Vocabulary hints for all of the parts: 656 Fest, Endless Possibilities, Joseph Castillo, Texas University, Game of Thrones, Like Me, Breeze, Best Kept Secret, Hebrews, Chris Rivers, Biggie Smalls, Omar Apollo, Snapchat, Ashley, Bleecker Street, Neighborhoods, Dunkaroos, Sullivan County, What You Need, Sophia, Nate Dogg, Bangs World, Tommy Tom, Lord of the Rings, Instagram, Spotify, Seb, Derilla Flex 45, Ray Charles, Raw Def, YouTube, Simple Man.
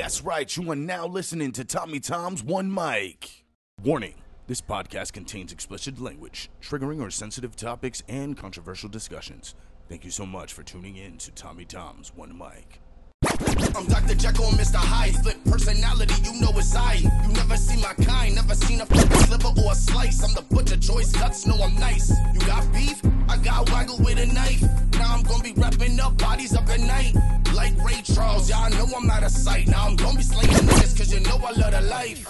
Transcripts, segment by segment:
That's right, you are now listening to Tommy Tom's One Mic. Warning, this podcast contains explicit language, triggering or sensitive topics, and controversial discussions. Thank you so much for tuning in to Tommy Tom's One Mic. I'm Dr. Jekyll and Mr. Hyde, flip personality, you know it's I. You never seen my kind, never seen a sliver or a slice. I'm the butcher, choice cuts, no I'm nice. You got beef? I got waggle with a knife. Now I'm gonna be wrapping up bodies up at night. Like Ray Charles, yeah, I know I'm out of sight. Now I'm gonna be slaying niggas, cause you know I love the life.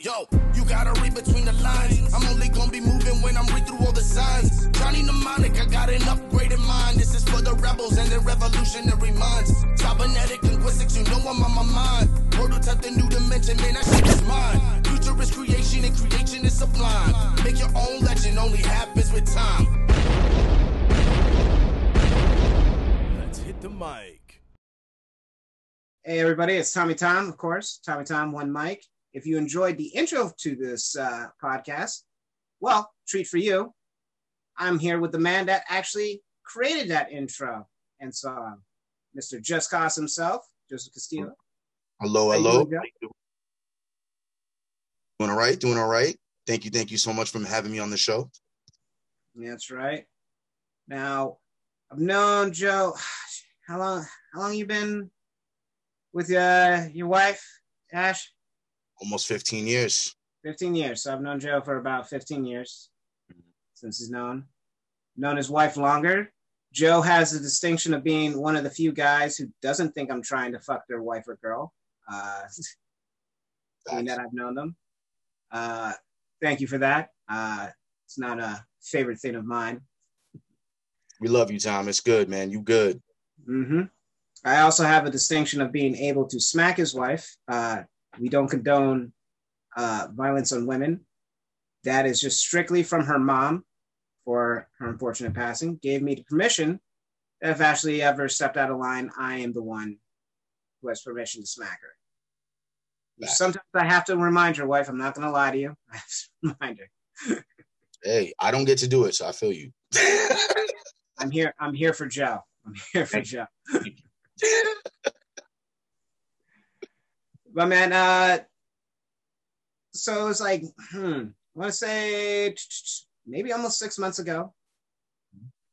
Yo, you gotta read between the lines. I'm only gonna be moving when I'm read through all the signs. Johnny Mnemonic, I got an upgraded mind. This is for the rebels and the revolutionary minds. Cybernetic linguistics, you know I'm on my mind. Prototype the new dimension, man, that shit is mine. Future is creation and creation is sublime. Make your own legend, only happens with time. Let's hit the mic. Hey everybody, it's Tommy Tom, of course. Tommy Tom, one mic. If you enjoyed the intro to this podcast, well, treat for you. I'm here with the man that actually created that intro and song, Mr. Just Cause himself, Joseph Castillo. Hello, hello. Doing all right, doing all right. Thank you so much for having me on the show. That's right. Now, I've known Joe, how long you been with your wife, Ash? Almost 15 years. 15 years. So I've known Joe for about 15 years since he's known his wife longer. Joe has the distinction of being one of the few guys who doesn't think I'm trying to fuck their wife or girl. Mean that I've known them. Thank you for that. It's not a favorite thing of mine. We love you, Tom. It's good, man. You good. Mm-hmm. I also have a distinction of being able to smack his wife. We don't condone violence on women. That is just strictly from her mom for her unfortunate passing. Gave me the permission that if Ashley ever stepped out of line, I am the one who has permission to smack her. Back. Sometimes I have to remind your wife, I'm not going to lie to you. I have to remind her. Hey, I don't get to do it, so I feel you. I'm here for Joe. I'm here for Joe. But man, so it's like, I want to say maybe almost 6 months ago,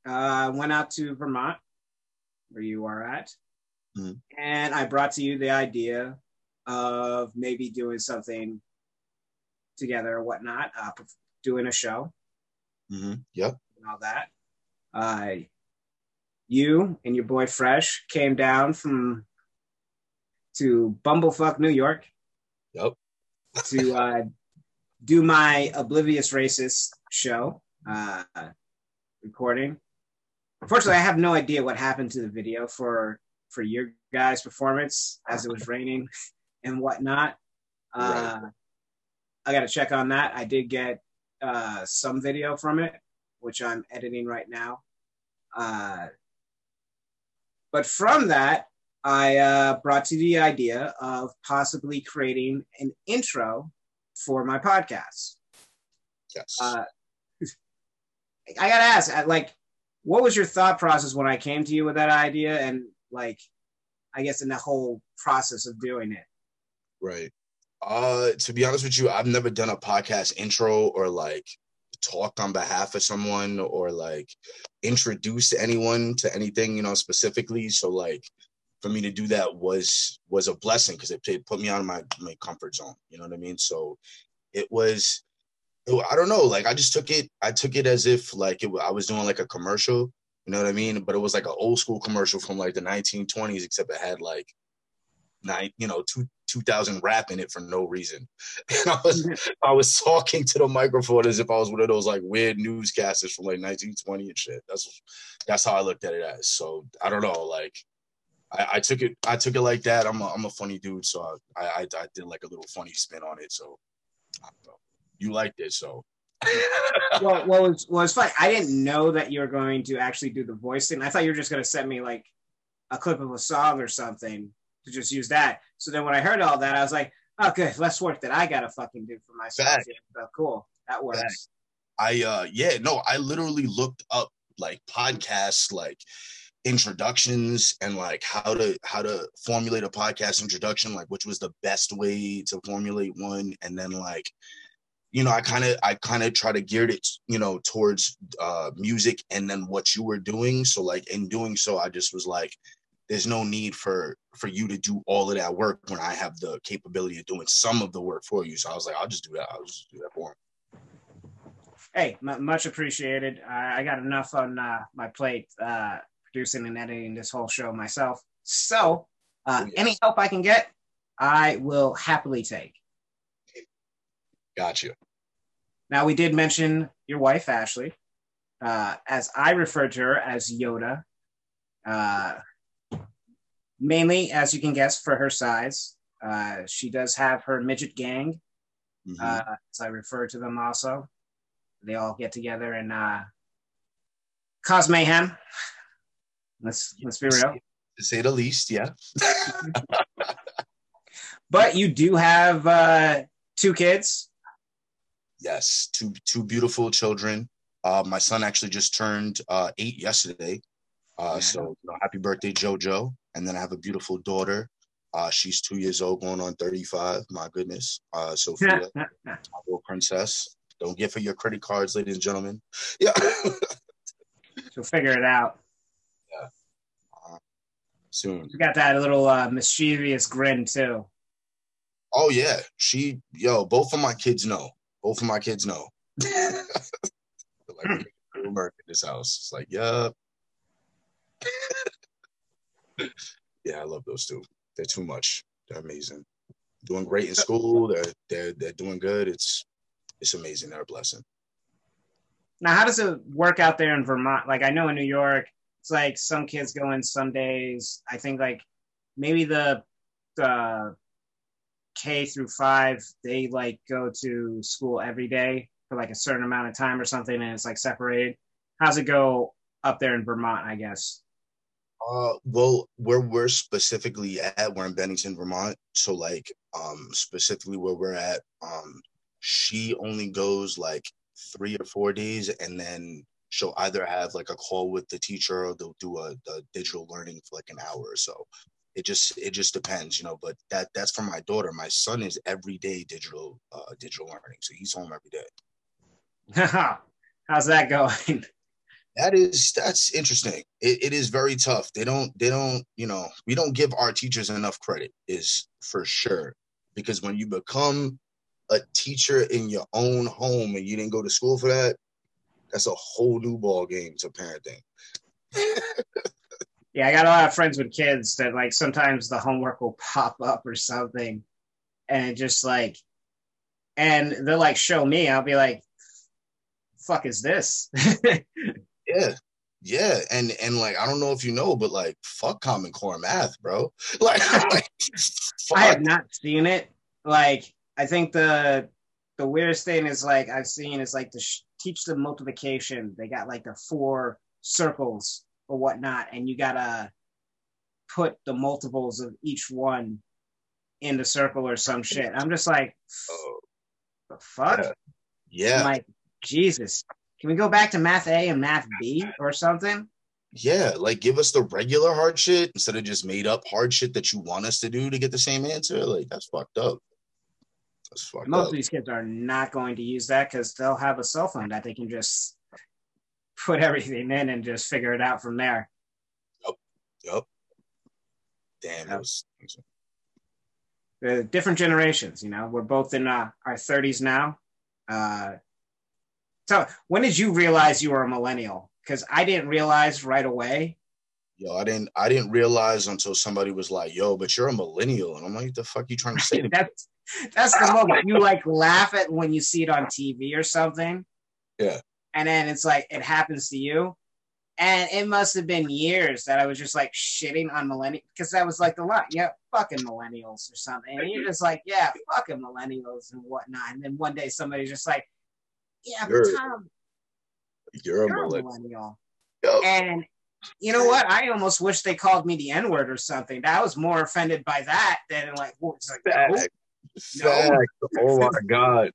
went out to Vermont, where you are at, and I brought to you the idea of maybe doing something together or whatnot, doing a show, yep, and all that. You and your boy Fresh came down from to bumblefuck New York, yep, to do my Oblivious Racist show recording. Unfortunately, I have no idea what happened to the video for your guys' performance, as it was raining and whatnot. Right. I got to check on that. I did get some video from it, which I'm editing right now. But from that, I brought to the idea of possibly creating an intro for my podcast. Yes. I gotta ask, like, what was your thought process when I came to you with that idea, and like, I guess in the whole process of doing it? Right. To be honest with you, I've never done a podcast intro or like talk on behalf of someone or like introduce anyone to anything, you know, specifically. So like, for me to do that was a blessing because it put me out of my comfort zone. You know what I mean? So it was, I don't know. Like I just took it as if like I was doing like a commercial, you know what I mean? But it was like an old school commercial from like the 1920s, except it had like 2000 rap in it for no reason. And I was talking to the microphone as if I was one of those like weird newscasters from like 1920 and shit. That's how I looked at it as. So I don't know, like, I took it like that. I'm a funny dude, so I did like a little funny spin on it. So I don't know. You liked it, so. well, it's funny. I didn't know that you were going to actually do the voice thing. I thought you were just going to send me like a clip of a song or something to just use that. So then when I heard all that, I was like, oh, good. Less work that I got to fucking do for myself. So, cool. That works. Back. I literally looked up like podcasts, like introductions and like how to formulate a podcast introduction, like which was the best way to formulate one. And then like, you know, I kind of try to gear it, you know, towards music and then what you were doing. So like in doing so, I just was like, there's no need for you to do all of that work when I have the capability of doing some of the work for you. So I was like, I'll just do that for him. Hey, much appreciated. I got enough on my plate producing and editing this whole show myself. So yes, any help I can get, I will happily take. Got you. Now, we did mention your wife, Ashley, as I referred to her as Yoda. Mainly, as you can guess, for her size. She does have her midget gang, mm-hmm. As I refer to them also. They all get together and cause mayhem. Let's be real. To say the least, yeah. But you do have two kids? Yes, two beautiful children. My son actually just turned 8 yesterday. So, you know, happy birthday, Jojo. And then I have a beautiful daughter. She's 2 years old, going on 35. My goodness. Sophia, my little princess. Don't give her your credit cards, ladies and gentlemen. Yeah. She'll figure it out. Yeah. Soon. You got that little mischievous grin, too. Oh, yeah. Both of my kids know. Both of my kids know. Like, we're American in this house. It's like, yeah. Yeah, I love those two. They're too much. They're amazing. Doing great in school. They're doing good. It's amazing. They're a blessing. Now, how does it work out there in Vermont? Like, I know in New York, it's like some kids go in some days. I think like maybe the K-5, they like go to school every day for like a certain amount of time or something, and it's like separated. How's it go up there in Vermont, I guess? Well, where we're specifically at, we're in Bennington, Vermont. So like, specifically where we're at, she only goes like 3 or 4 days, and then she'll either have like a call with the teacher, or they'll do a digital learning for like an hour or so. It just depends, you know, but that's for my daughter. My son is every day digital learning. So he's home every day. How's that going? That's interesting. It is very tough. They don't, you know, we don't give our teachers enough credit, is for sure. Because when you become a teacher in your own home and you didn't go to school for that, that's a whole new ball game to parenting. Yeah, I got a lot of friends with kids that like sometimes the homework will pop up or something, and it just like, and they'll like show me, I'll be like, fuck is this? Yeah. And like, I don't know if you know, but like, fuck Common Core math, bro. Like fuck. I have not seen it. Like, I think the weirdest thing is like, I've seen is like teach the multiplication. They got like the 4 circles or whatnot, and you gotta put the multiples of each one in the circle or some shit. I'm just like, the fuck? Yeah. I'm like, Jesus. Can we go back to math A and math B or something? Yeah, like give us the regular hard shit instead of just made up hard shit that you want us to do to get the same answer. Like, that's fucked up. Most of these kids are not going to use that because they'll have a cell phone that they can just put everything in and just figure it out from there. Yep. Damn, that was amazing. They're different generations, you know. We're both in our 30s now. So when did you realize you were a millennial? Because I didn't realize right away. Yo, I didn't realize until somebody was like, yo, but you're a millennial. And I'm like, the fuck you trying to say to me? That's the moment you like laugh at when you see it on TV or something. Yeah. And then it's like, it happens to you. And it must have been years that I was just like shitting on millennials. Because that was like the line, yeah, fucking millennials or something. And you're just like, yeah, fucking millennials and whatnot. And then one day somebody's just like, yeah, but Tom, you're a millennial. Yo. And you know what? I almost wish they called me the N-word or something. I was more offended by that than like, what was like, no. Oh my God.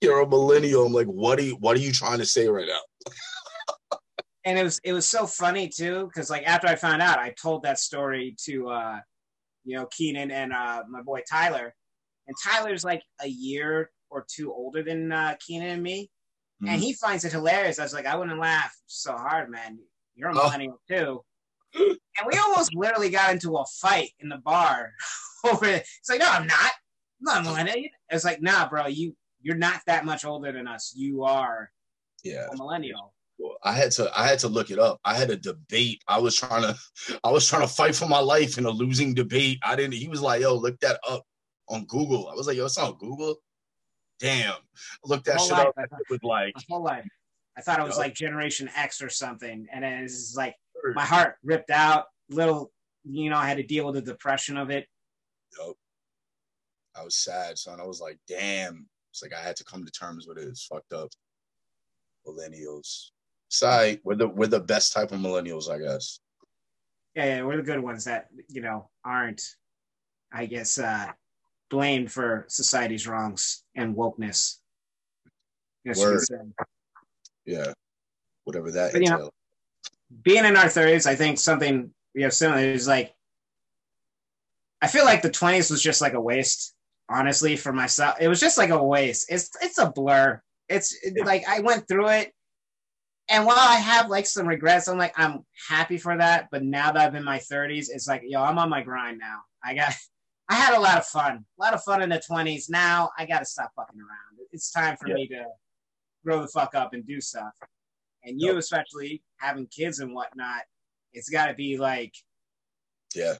You're a millennial. I'm like, what are you trying to say right now? And it was so funny too, because like after I found out, I told that story to Kenan and my boy Tyler, and Tyler's like a year or two older than Kenan and me, mm-hmm. and he finds it hilarious. I was like, I wouldn't laugh so hard, man. You're a millennial too. And we almost literally got into a fight in the bar over it. It's like, no, I'm not a millennial. It's like, nah, bro, you're not that much older than us. You are a millennial. I had to look it up. I had a debate. I was trying to fight for my life in a losing debate. He was like, yo, look that up on Google. I was like, yo, it's on Google? Damn. Look that shit up. I thought it was like Generation X or something. And then it's like my heart ripped out. I had to deal with the depression of it. Yo, I was sad, son. I was like, damn. It's like I had to come to terms with it. It's fucked up. Millennials. Sorry, we're the best type of millennials, I guess. Yeah, we're the good ones that, aren't, I guess, blamed for society's wrongs and wokeness. Word. Yeah, whatever that is. Being in our 30s, I think something we have similar is like, I feel like the 20s was just like a waste, honestly, for myself. It was just like a waste. It's a blur. It's like I went through it. And while I have like some regrets, I'm happy for that. But now that I'm in my 30s, it's like, yo, I'm on my grind now. I had a lot of fun in the 20s. Now I got to stop fucking around. It's time for me to grow the fuck up and do stuff. And you, especially having kids and whatnot, it's got to be like, yeah,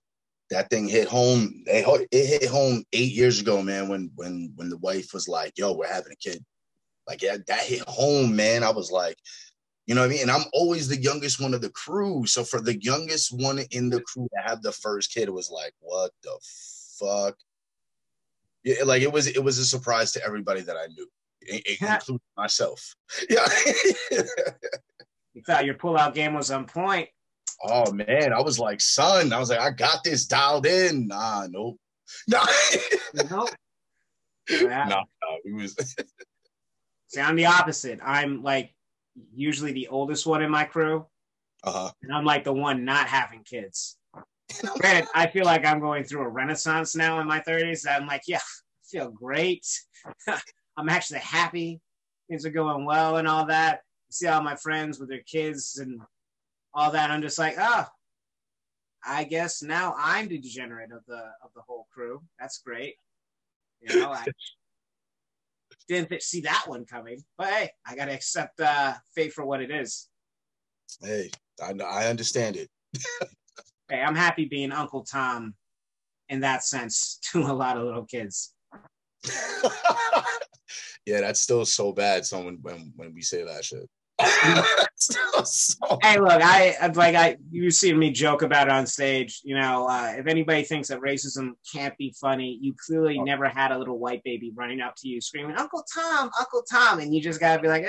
that thing hit home. It hit home 8 years ago, man. When the wife was like, yo, we're having a kid. Like that hit home, man. I was like, you know what I mean? And I'm always the youngest one of the crew. So for the youngest one in the crew to have the first kid, it was like, what the fuck? Yeah, like it was a surprise to everybody that I knew, including myself. Yeah. You thought your pullout game was on point. Oh man, I was like, son, I got this dialed in. Nah, nope. Nope. No, it was. See, I'm the opposite. I'm like usually the oldest one in my crew, and I'm like the one not having kids. Granted, I feel like I'm going through a renaissance now in my 30s. I'm like, yeah, I feel great. I'm actually happy. Things are going well and all that. I see all my friends with their kids and all that. I'm just like, oh, I guess now I'm the degenerate of the whole crew. That's great. I didn't see that one coming, but hey, I gotta accept fate for what it is. Hey, I understand it. Hey, I'm happy being Uncle Tom in that sense to a lot of little kids. Yeah, that's still so bad. Someone when we say that shit. Hey, look, you see me joke about it on stage. If anybody thinks that racism can't be funny, you clearly never had a little white baby running up to you screaming, "Uncle Tom, Uncle Tom," and you just gotta be like,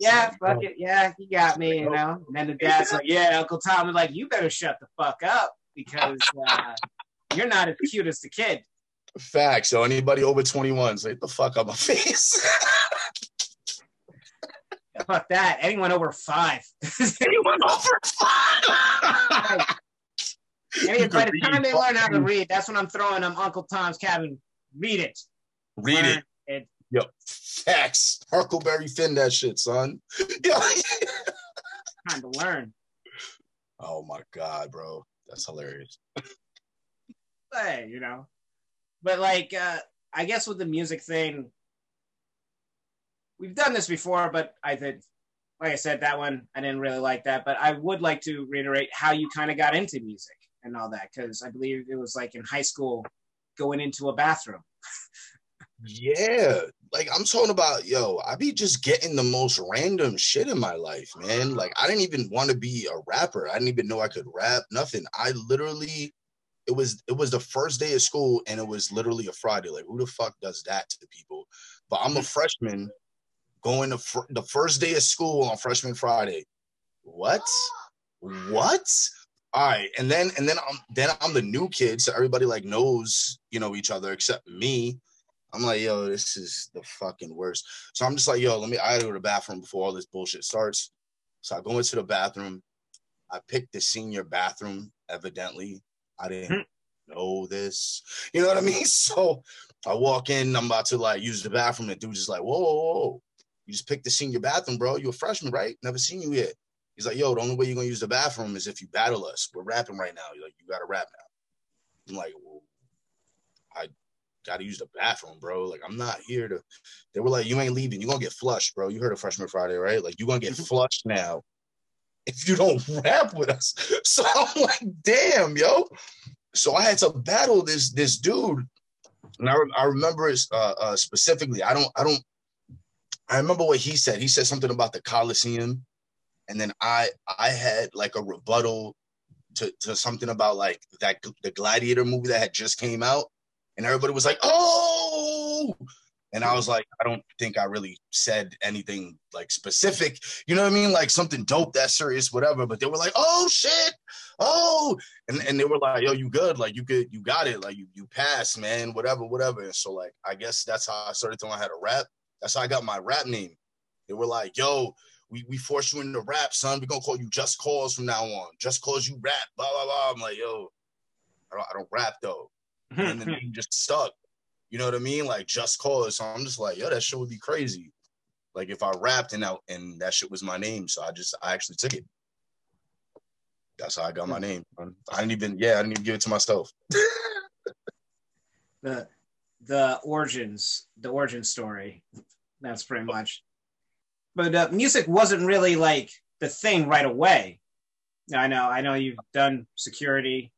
"Yeah, fuck it, yeah, he got me," And then the dad's like, "Yeah, Uncle Tom," and like, "You better shut the fuck up because you're not as cute as the kid." Fact. So anybody over 21, say the fuck out my face. Fuck that. Anyone over 5. Anyone over 5. Anyway, by the time they learn how to read, that's when I'm throwing them Uncle Tom's Cabin. Read it. Read it. Yo, facts. Huckleberry Finn that shit, son. Time to learn. Oh my God, bro. That's hilarious. Hey, But like, I guess with the music thing, we've done this before, but I think, like I said, that one, I didn't really like that. But I would like to reiterate how you kind of got into music and all that, because I believe it was like in high school going into a bathroom. Yeah. Like I'm talking about, I be just getting the most random shit in my life, man. Like I didn't even want to be a rapper. I didn't even know I could rap, nothing. I literally, it was the first day of school and it was literally a Friday. Like who the fuck does that to people? But I'm a freshman. Going to the first day of school on Freshman Friday. What? All right, and then I'm the new kid, so everybody like knows each other except me. I'm like, yo, this is the fucking worst. So I'm just like, yo, I gotta go to the bathroom before all this bullshit starts. So I go into the bathroom. I picked the senior bathroom, evidently. I didn't know this. You know what I mean? So I walk in. I'm about to, like, use the bathroom. The dude's just like, whoa, whoa, whoa. You just picked the senior bathroom, bro. You're a freshman, right? Never seen you yet. He's like, yo, the only way you're going to use the bathroom is if you battle us. We're rapping right now. You're like, you got to rap now. I'm like, well, I got to use the bathroom, bro. Like, I'm not here to. They were like, you ain't leaving. You're going to get flushed, bro. You heard of Freshman Friday, right? Like, you're going to get flushed now if you don't rap with us. So I'm like, damn, yo. So I had to battle this dude. And I remember it specifically. I remember what he said. He said something about the Coliseum, and then I had like a rebuttal to something about like that the Gladiator movie that had just came out, and everybody was like, "Oh!" And I was like, I don't think I really said anything like specific, you know what I mean? Like something dope, that serious, whatever. But they were like, "Oh shit! Oh!" And they were like, "Yo, you good? Like you good? You got it? Like you passed, man. Whatever, whatever." And so like I guess that's how I started telling I had a rap. That's how I got my rap name. They were like, yo, we forced you into rap, son. We're going to call you Just Cause from now on. Just Cause you rap, blah, blah, blah. I'm like, yo, I don't rap, though. And then you just stuck. You know what I mean? Like, Just Cause. So I'm just like, yo, that shit would be crazy. Like, if I rapped and that shit was my name. So I actually took it. That's how I got my name. I didn't even give it to myself. The origin story. That's pretty much. But music wasn't really like the thing right away. I know you've done security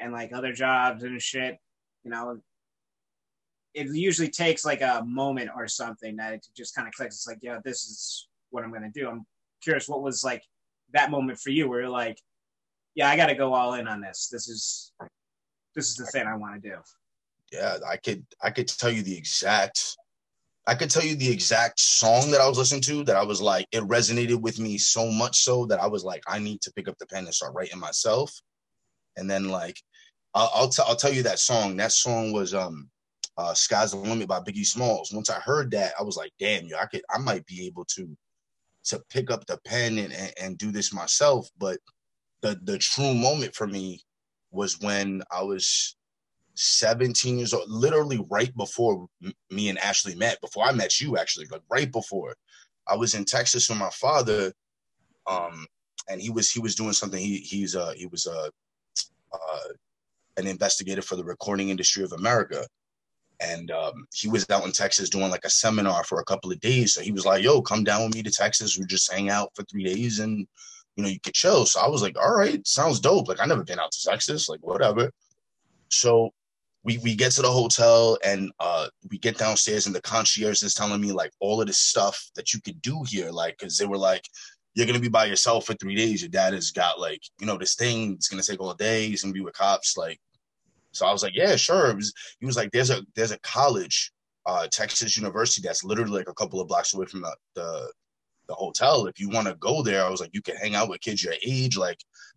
and like other jobs and shit. You know, it usually takes like a moment or something that it just kind of clicks. It's like, yeah, this is what I'm gonna do. I'm curious, what was like that moment for you where you're like, yeah, I got to go all in on this. This is the thing I want to do. Yeah, I could tell you the exact. I could tell you the exact song that I was listening to that I was like, it resonated with me so much so that I was like, I need to pick up the pen and start writing myself. And then like, I'll tell you that song. That song was "Sky's the Limit" by Biggie Smalls. Once I heard that, I was like, damn, yo, I might be able to pick up the pen and do this myself. But the true moment for me was when I was 17 years old, literally right before me and Ashley met, before I met you actually, like right before. I was in Texas with my father, and he was doing something. He was an investigator for the recording industry of America, and he was out in Texas doing like a seminar for a couple of days. So he was like, "Yo, come down with me to Texas. We just hang out for 3 days, and you know you could chill." So I was like, "All right, sounds dope." Like I never been out to Texas, like whatever. So we get to the hotel and we get downstairs and the concierge is telling me like all of this stuff that you could do here. Like, cause they were like, you're going to be by yourself for 3 days. Your dad has got like, you know, this thing, it's going to take all day. He's going to be with cops. Like, so I was like, yeah, sure. He was like, there's a college, Texas University. That's literally like a couple of blocks away from the hotel. If you want to go there, I was like, you can hang out with kids your age. Like,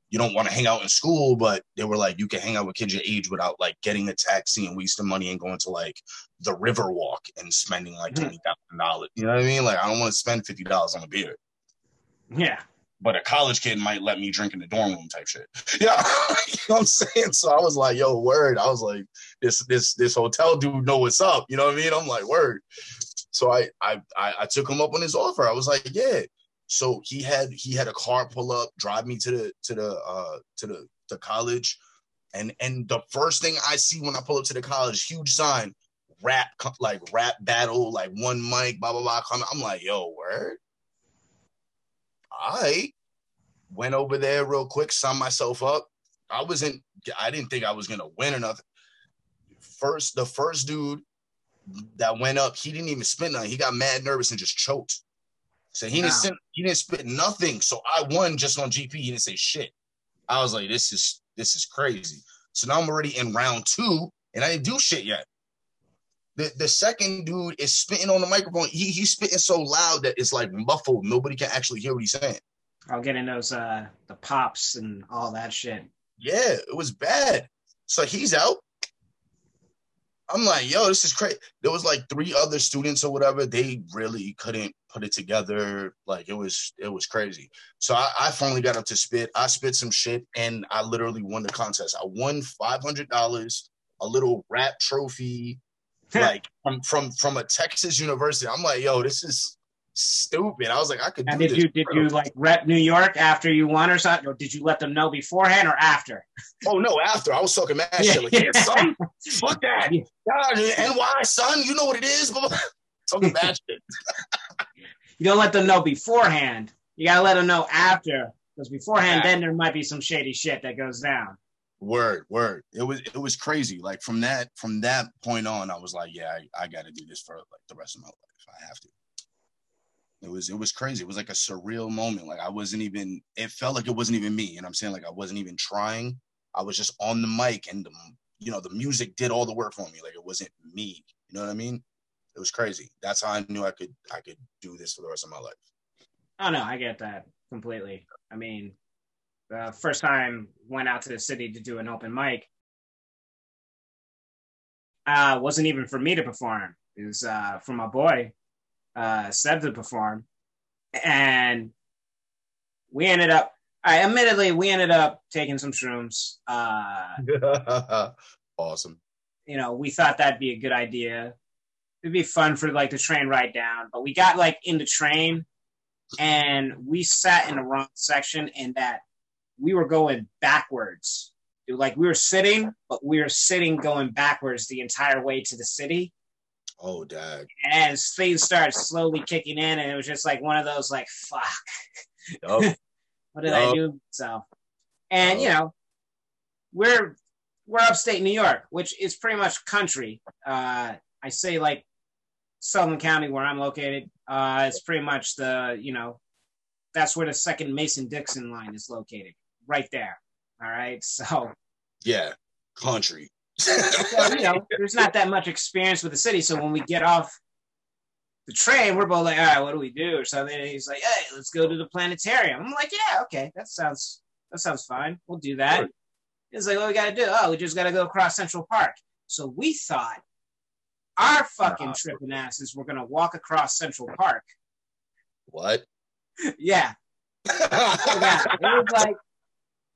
you don't want to hang out in school, but they were like, you can hang out with kids your age without like getting a taxi and wasting money and going to like the Riverwalk and spending like $20,000. You know what I mean? Like, I don't want to spend $50 on a beer. Yeah. But a college kid might let me drink in the dorm room type shit. Yeah. You know what I'm saying? So I was like, yo, word. I was like, this hotel dude know what's up. You know what I mean? I'm like, word. So I took him up on his offer. I was like, yeah. So he had a car pull up, drive me to the college, and the first thing I see when I pull up to the college, huge sign, rap battle, like one mic, blah blah blah. I'm like, yo, word. I went over there real quick, signed myself up. I didn't think I was gonna win or nothing. The first dude that went up, he didn't even spit nothing. He got mad nervous and just choked. So he didn't spit nothing. So I won just on GP. He didn't say shit. I was like, this is crazy. So now I'm already in round two, and I didn't do shit yet. The second dude is spitting on the microphone. He's spitting so loud that it's like muffled. Nobody can actually hear what he's saying. I'll get in those the pops and all that shit. Yeah, it was bad. So he's out. I'm like, yo, this is crazy. There was like three other students or whatever. They really couldn't put it together. Like it was crazy. So I finally got up to spit. I spit some shit and I literally won the contest. I won $500, a little rap trophy, like from a Texas university. I'm like, yo, this is stupid. I was like, I could do this. And did you like rep New York after you won or something? Or did you let them know beforehand or after? Oh no, after. I was talking mad shit. Like, yeah, son, fuck that. God, NY, son, you know what it is? Talking mad shit. You don't let them know beforehand. You gotta let them know after. Because beforehand, then there might be some shady shit that goes down. Word. It was crazy. Like from that point on, I was like, yeah, I gotta do this for like the rest of my life. I have to. It was crazy. It was like a surreal moment. Like it felt like it wasn't even me. You know what I'm saying? Like I wasn't even trying. I was just on the mic and the music did all the work for me. Like it wasn't me. You know what I mean? It was crazy. That's how I knew I could do this for the rest of my life. Oh no, I get that completely. I mean, the first time went out to the city to do an open mic. Wasn't even for me to perform. It was for my boy. Seb to perform, and we ended up taking some shrooms. Awesome. You know, we thought that'd be a good idea. It'd be fun for like the train ride down, but we got like in the train and we sat in the wrong section in that we were going backwards. Like we were sitting, but we were sitting going backwards the entire way to the city. Oh, dad. As things started slowly kicking in, and it was just like one of those, like, fuck. Nope. What did I do? So, and you know, we're upstate New York, which is pretty much country. I say like Sullivan County, where I'm located. It's pretty much that's where the second Mason-Dixon line is located, right there. All right, so yeah, country. So, you know, there's not that much experience with the city. So when we get off the train, we're both like, all right, what do we do? Or something. And he's like, hey, let's go to the planetarium. I'm like, yeah, okay. That sounds fine. We'll do that. Sure. He's like, what do we got to do? Oh, we just got to go across Central Park. So we thought our fucking tripping asses were going to walk across Central Park. What? Yeah.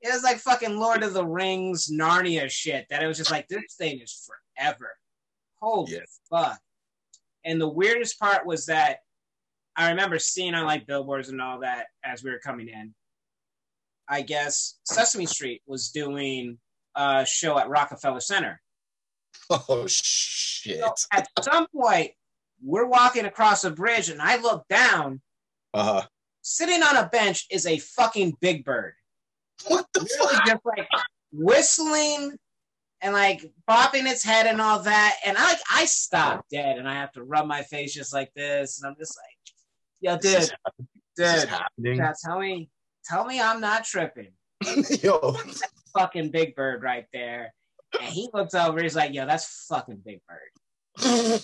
It was like fucking Lord of the Rings, Narnia shit. That it was just like, this thing is forever. Holy fuck. And the weirdest part was that I remember seeing on like billboards and all that as we were coming in. I guess Sesame Street was doing a show at Rockefeller Center. Oh, shit. So at some point, we're walking across a bridge and I look down. Uh-huh. Sitting on a bench is a fucking Big Bird. What the fuck? Just like whistling and like bopping its head and all that, and I stopped dead, and I have to rub my face just like this, and I'm just like, yo, dude, now tell me I'm not tripping. Yo, that's fucking Big Bird right there. And he looks over, he's like, yo, that's fucking Big Bird.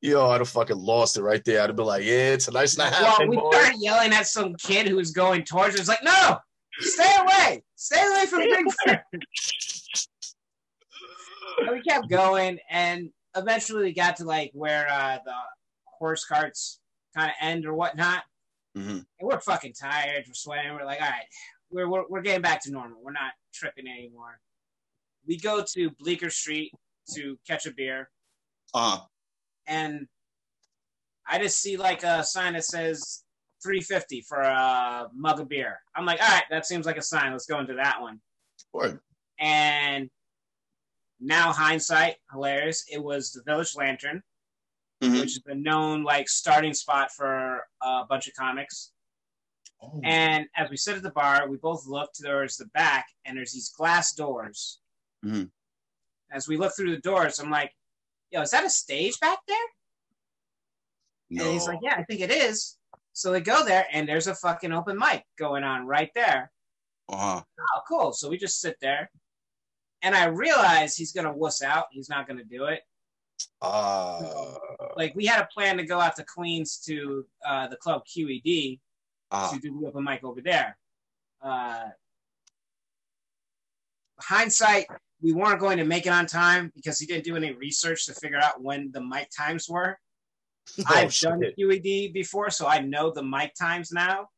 Yo, I'd have fucking lost it right there. I'd have been like, yeah, it's a nice night. Well, we started yelling at some kid who was going towards us. It's like, no, stay away from Big Bird. And we kept going, and eventually we got to like where the horse carts kind of end or whatnot. Mm-hmm. And we're fucking tired, we're sweating, we're like, all right, we're getting back to normal. We're not tripping anymore. We go to Bleecker Street to catch a beer. And I just see like a sign that says $3.50 for a mug of beer. I'm like, all right, that seems like a sign. Let's go into that one. Sure. And now hindsight, hilarious. It was the Village Lantern, which is a known like starting spot for a bunch of comics. Oh. And as we sit at the bar, we both looked towards the back, and there's these glass doors. Mm-hmm. As we look through the doors, I'm like, yo, is that a stage back there? No. And he's like, yeah, I think it is. So they go there, and there's a fucking open mic going on right there. Uh-huh. Oh, cool. So we just sit there. And I realize he's going to wuss out. He's not going to do it. Like, we had a plan to go out to Queens to the club QED to do the open mic over there. Hindsight, we weren't going to make it on time because he didn't do any research to figure out when the mic times were. Oh, I've done QED before, so I know the mic times now.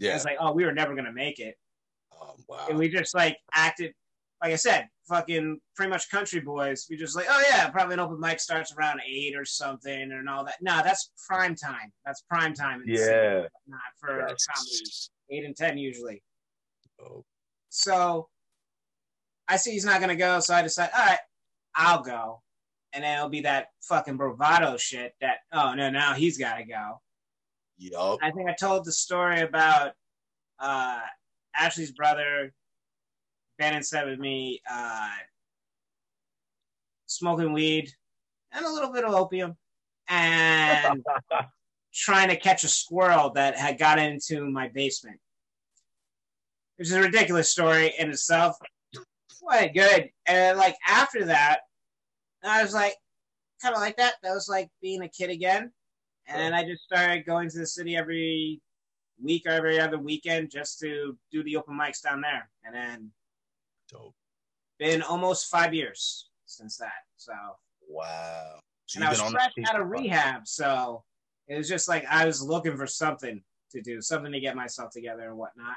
Yeah. It's like, oh, we were never going to make it. Oh, wow. And we just like acted, like I said, fucking pretty much country boys. We just like, oh yeah, probably an open mic starts around 8 or something and all that. No, that's prime time. That's prime time. In the city, not for comedy. 8 and 10 usually. Oh. So I see he's not going to go. So I decide, all right, I'll go. And then it'll be that fucking bravado shit that, oh no, now he's got to go. Yup. I think I told the story about Ashley's brother, Bannon said with me, smoking weed and a little bit of opium and trying to catch a squirrel that had got into my basement. Which is a ridiculous story in itself. Quite good. And like after that, I was like, kind of like that. That was like being a kid again. And then I just started going to the city every week or every other weekend just to do the open mics down there. And then been almost 5 years since that. So wow. So and I was fresh out of rehab. So it was just like I was looking for something to do, something to get myself together and whatnot.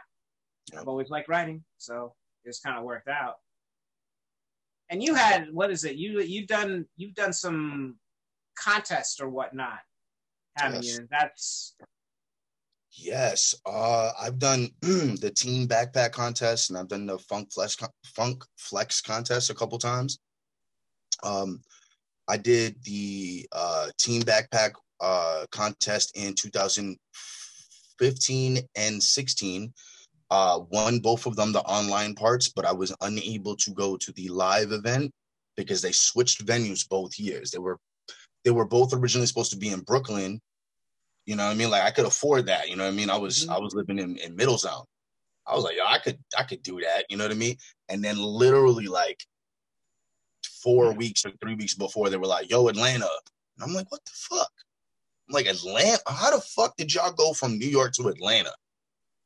Yep. I've always liked writing. So it just kind of worked out. And you had, what is it? You've done some contest or whatnot. Haven't you? That's yes. I've done the Teen Backpack contest, and I've done the Funk Flex contest a couple times. I did the Teen Backpack contest in 2015 and 16. Won both of them the online parts, but I was unable to go to the live event because they switched venues both years. They were both originally supposed to be in Brooklyn. You know what I mean? Like I could afford that. You know what I mean? I was living in Middletown. I was like, yo, I could do that. You know what I mean? And then literally like 4 weeks or 3 weeks before, they were like, yo, Atlanta. And I'm like, what the fuck? I'm like, Atlanta? How the fuck did y'all go from New York to Atlanta?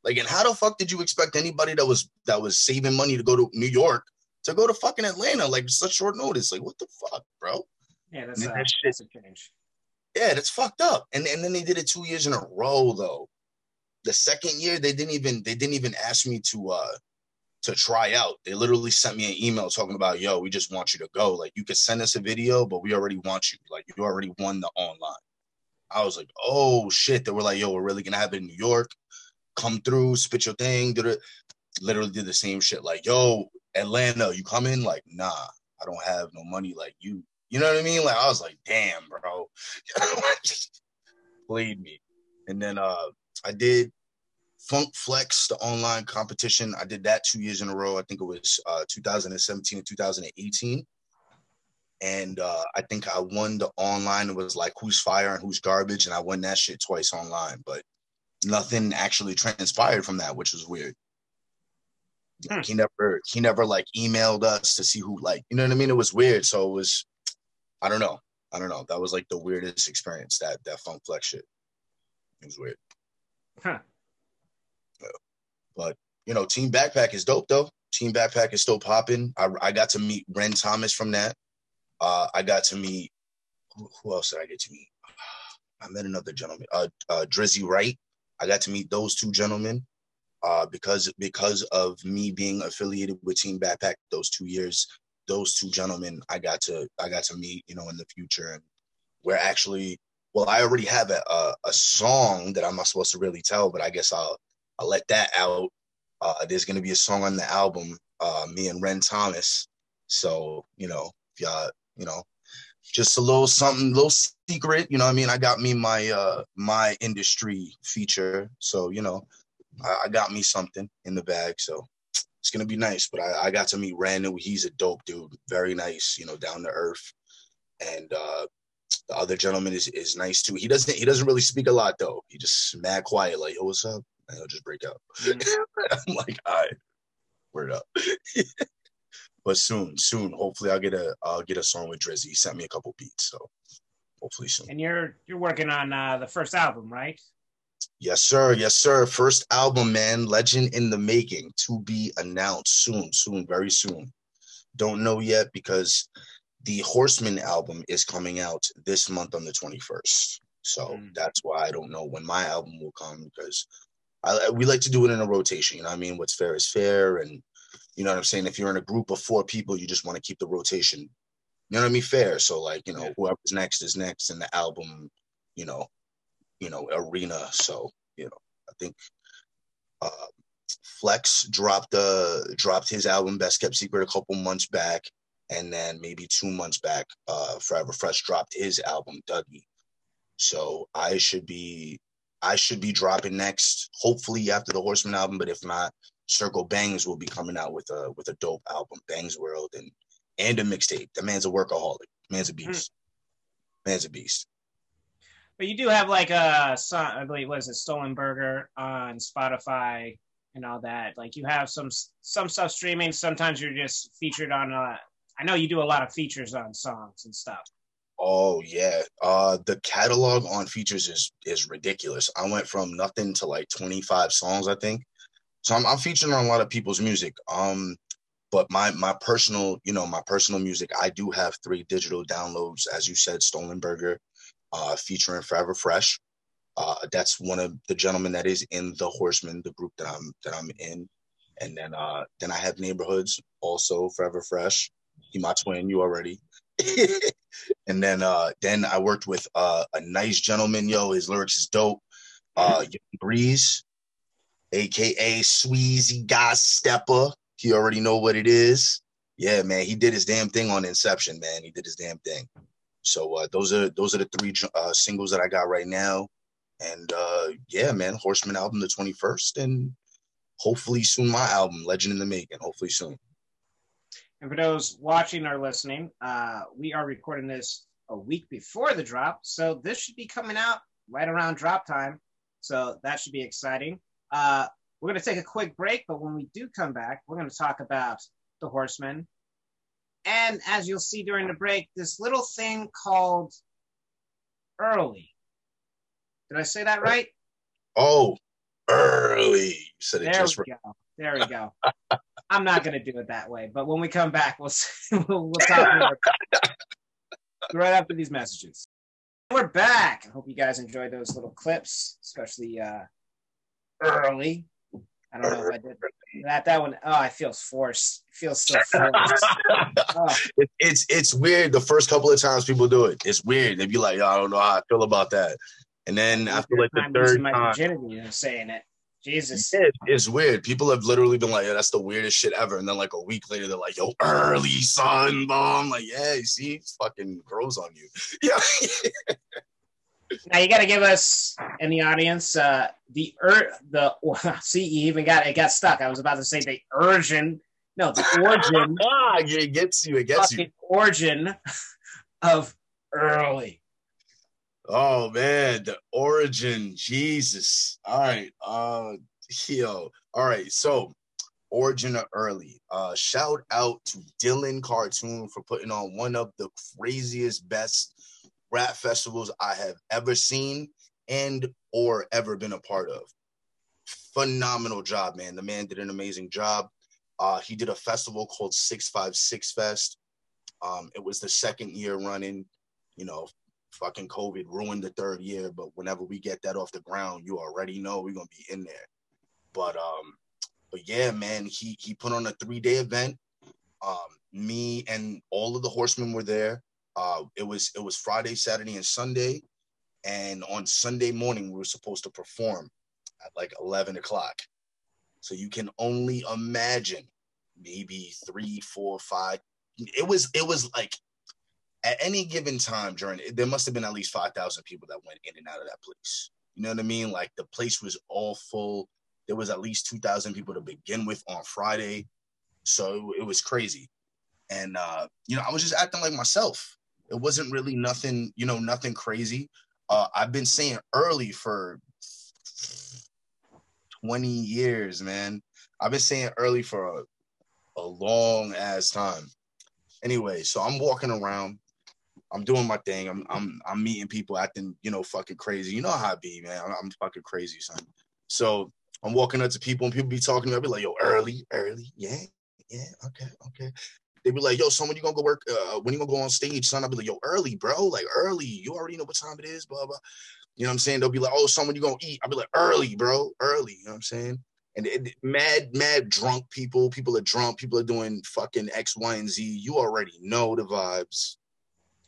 Like, and how the fuck did you expect anybody that was saving money to go to New York to go to fucking Atlanta? Like such short notice. Like, what the fuck, bro? Yeah, that's a change. Yeah, that's fucked up. And then they did it 2 years in a row though. The second year they didn't even ask me to try out. They literally sent me an email talking about, yo, we just want you to go. Like you could send us a video, but we already want you. Like you already won the online. I was like, oh shit. They were like, yo, we're really gonna have it in New York. Come through, spit your thing. Literally did the same shit. Like, yo, Atlanta, you coming? Like, nah, I don't have no money. Like you. You know what I mean? Like I was like, damn, bro. Played me. And then I did Funk Flex, the online competition. I did that 2 years in a row. I think it was 2017 and 2018. And I think I won the online. It was like who's fire and who's garbage. And I won that shit twice online, but nothing actually transpired from that, which was weird. Like, he never like emailed us to see who, like, you know what I mean? It was weird. So it was I don't know. That was like the weirdest experience, that Funk Flex shit. It was weird. Huh. Yeah. But, you know, Team Backpack is dope, though. Team Backpack is still popping. I got to meet Ren Thomas from that. I got to meet, who else did I get to meet? I met another gentleman, Drizzy Wright. I got to meet those two gentlemen because of me being affiliated with Team Backpack those 2 years. Those two gentlemen I got to meet, you know, in the future. And we're actually, well, I already have a song that I'm not supposed to really tell, but I guess I'll let that out. There's going to be a song on the album, me and Ren Thomas. So, you know, if y'all, you know, just a little something, little secret, you know what I mean? I got me my, my industry feature. So, you know, I got me something in the bag. So. It's going to be nice, but I got to meet Randall. He's a dope dude. Very nice, you know, down to earth. And the other gentleman is nice, too. He doesn't really speak a lot, though. He just mad quiet, like, yo, what's up? And he'll just break out. I'm like, all right, word up. But soon, hopefully I'll get a song with Drizzy. He sent me a couple beats, so hopefully soon. And you're working on the first album, right? Yes, sir. Yes, sir. First album, man. Legend in the making. To be announced soon. Very soon. don't know yet because the Horseman album is coming out this month on the 21st. So that's why I don't know when my album will come, because we like to do it in a rotation. You know what I mean? What's fair is fair. And you know what I'm saying? If you're in a group of four people, you just want to keep the rotation, you know what I mean? Fair. So like, you know, whoever's next is next in the album, you know, arena. So, you know, I think Flex dropped his album Best Kept Secret a couple months back. And then maybe 2 months back, Forever Fresh dropped his album, Dougie. So I should be dropping next, hopefully after the Horseman album. But if not, Circle Bangs will be coming out with a dope album, Bangs World, and a mixtape. That man's a workaholic. Man's a beast. Man's a beast. But you do have like a song, I believe, what is it, Stolen Burger on Spotify and all that. Like you have some stuff streaming. Sometimes you're just featured on. I know you do a lot of features on songs and stuff. Oh yeah, the catalog on features is ridiculous. I went from nothing to like 25 songs, I think. So I'm featuring on a lot of people's music. But my personal music, I do have 3 digital downloads, as you said, Stolen Burger, featuring Forever Fresh. That's one of the gentlemen that is in the Horseman, the group that I'm in. And then I have Neighborhoods, also Forever Fresh. He my twin, you already. And then I worked with a nice gentleman. Yo, his lyrics is dope. Breeze, aka Sweezy God Stepper. He already know what it is. Yeah, man, he did his damn thing on Inception, man. He did his damn thing. So those are the 3 singles that I got right now. And yeah, man, Horseman album the 21st, and hopefully soon my album, Legend in the Making. Hopefully soon. And for those watching or listening, we are recording this a week before the drop. So this should be coming out right around drop time. So that should be exciting. We're going to take a quick break, but when we do come back, we're going to talk about the Horseman. And as you'll see during the break, this little thing called early. Did I say that right? Oh, early. You said it just right. There we go. I'm not going to do it that way, but when we come back, we'll talk more right after these messages. We're back. I hope you guys enjoyed those little clips, especially early. I don't know if I did that one. Oh, it feels forced. It feels so forced. Oh. It's weird. The first couple of times people do it, it's weird. They'd be like, oh, I don't know how I feel about that. And then I feel like the third time saying it. Jesus. It's weird. People have literally been like, yeah, that's the weirdest shit ever. And then like a week later, they're like, yo, early, son. I'm like, yeah, you see, it fucking grows on you. Yeah. Now you got to give us in the audience, see, you even it got stuck. I was about to say the origin. It gets you. It gets you. Origin of early. Oh man, the origin, Jesus. All right, yo. All right, so origin of early. Shout out to Dylan Cartoon for putting on one of the craziest, best rap festivals I have ever seen and or ever been a part of. Phenomenal job, man. The man did an amazing job. He did a festival called 656 Fest. It was the second year running, you know. Fucking COVID ruined the third year, but whenever we get that off the ground, you already know we're gonna be in there. But yeah, man, he put on a 3-day event. Me and all of the Horsemen were there. It was Friday, Saturday, and Sunday. And on Sunday morning, we were supposed to perform at like 11:00. So you can only imagine maybe 3, 4, 5. It was like, at any given time there must have been at least 5,000 people that went in and out of that place. You know what I mean? Like the place was all full. There was at least 2,000 people to begin with on Friday. So it was crazy. And, you know, I was just acting like myself. It wasn't really nothing, you know, nothing crazy. I've been saying early for 20 years, man. I've been saying early for a long ass time. Anyway, so I'm walking around. I'm doing my thing. I'm meeting people acting, you know, fucking crazy. You know how I be, man. I'm fucking crazy, son. So I'm walking up to people and people be talking to me. I be like, yo, early, yeah, okay. They be like, yo, son, when you gonna go work? When you gonna go on stage, son? I'll be like, yo, early, bro. Like, early. You already know what time it is, blah, blah. You know what I'm saying? They'll be like, oh, son, when you gonna eat? I'll be like, early, bro. Early. You know what I'm saying? And mad drunk people. People are drunk. People are doing fucking X, Y, and Z. You already know the vibes.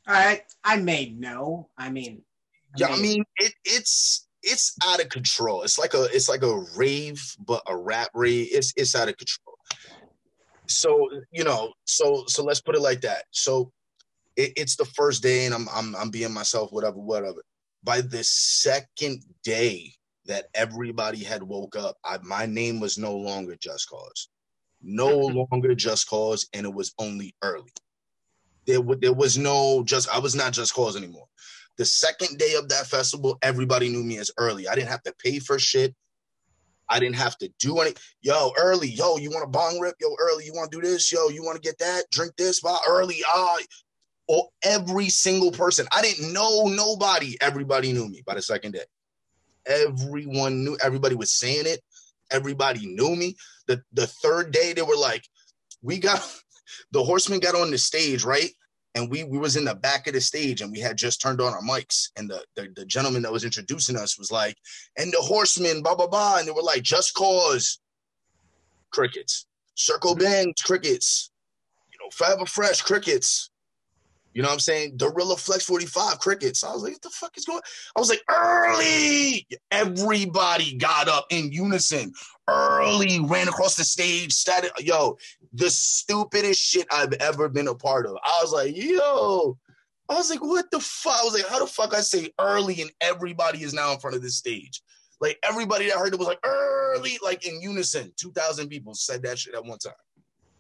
All right. I may know. It's out of control. It's like a rave, but a rap rave. It's out of control. So, you know, so let's put it like that. So it's the first day and I'm being myself, whatever. By the second day that everybody had woke up, my name was no longer Just Cause. No longer Just Cause, and it was only Early. There was no just, I was not Just Cause anymore. The second day of that festival, everybody knew me as Early. I didn't have to pay for shit. I didn't have to do any. Yo, Early. Yo, you want a bong rip? Yo, Early. You want to do this? Yo, you want to get that? Drink this? Bye, Early. Or every single person. I didn't know nobody. Everybody knew me by the second day. Everyone knew. Everybody was saying it. Everybody knew me. The third day, they were like, we got, the Horseman got on the stage, right? And we was in the back of the stage and we had just turned on our mics. And the gentleman that was introducing us was like, and the Horseman, blah, blah, blah. And they were like, Just Cause, crickets. Circle Bangs, crickets. You know, Forever Fresh, crickets. You know what I'm saying? Derilla Flex 45, crickets. I was like, what the fuck is going on? I was like, Early. Everybody got up in unison. Early, ran across the stage, started, yo, the stupidest shit I've ever been a part of. I was like, yo, I was like, what the fuck? I was like, how the fuck I say Early and everybody is now in front of this stage? Like, everybody that heard it was like, Early, like in unison. 2,000 people said that shit at one time.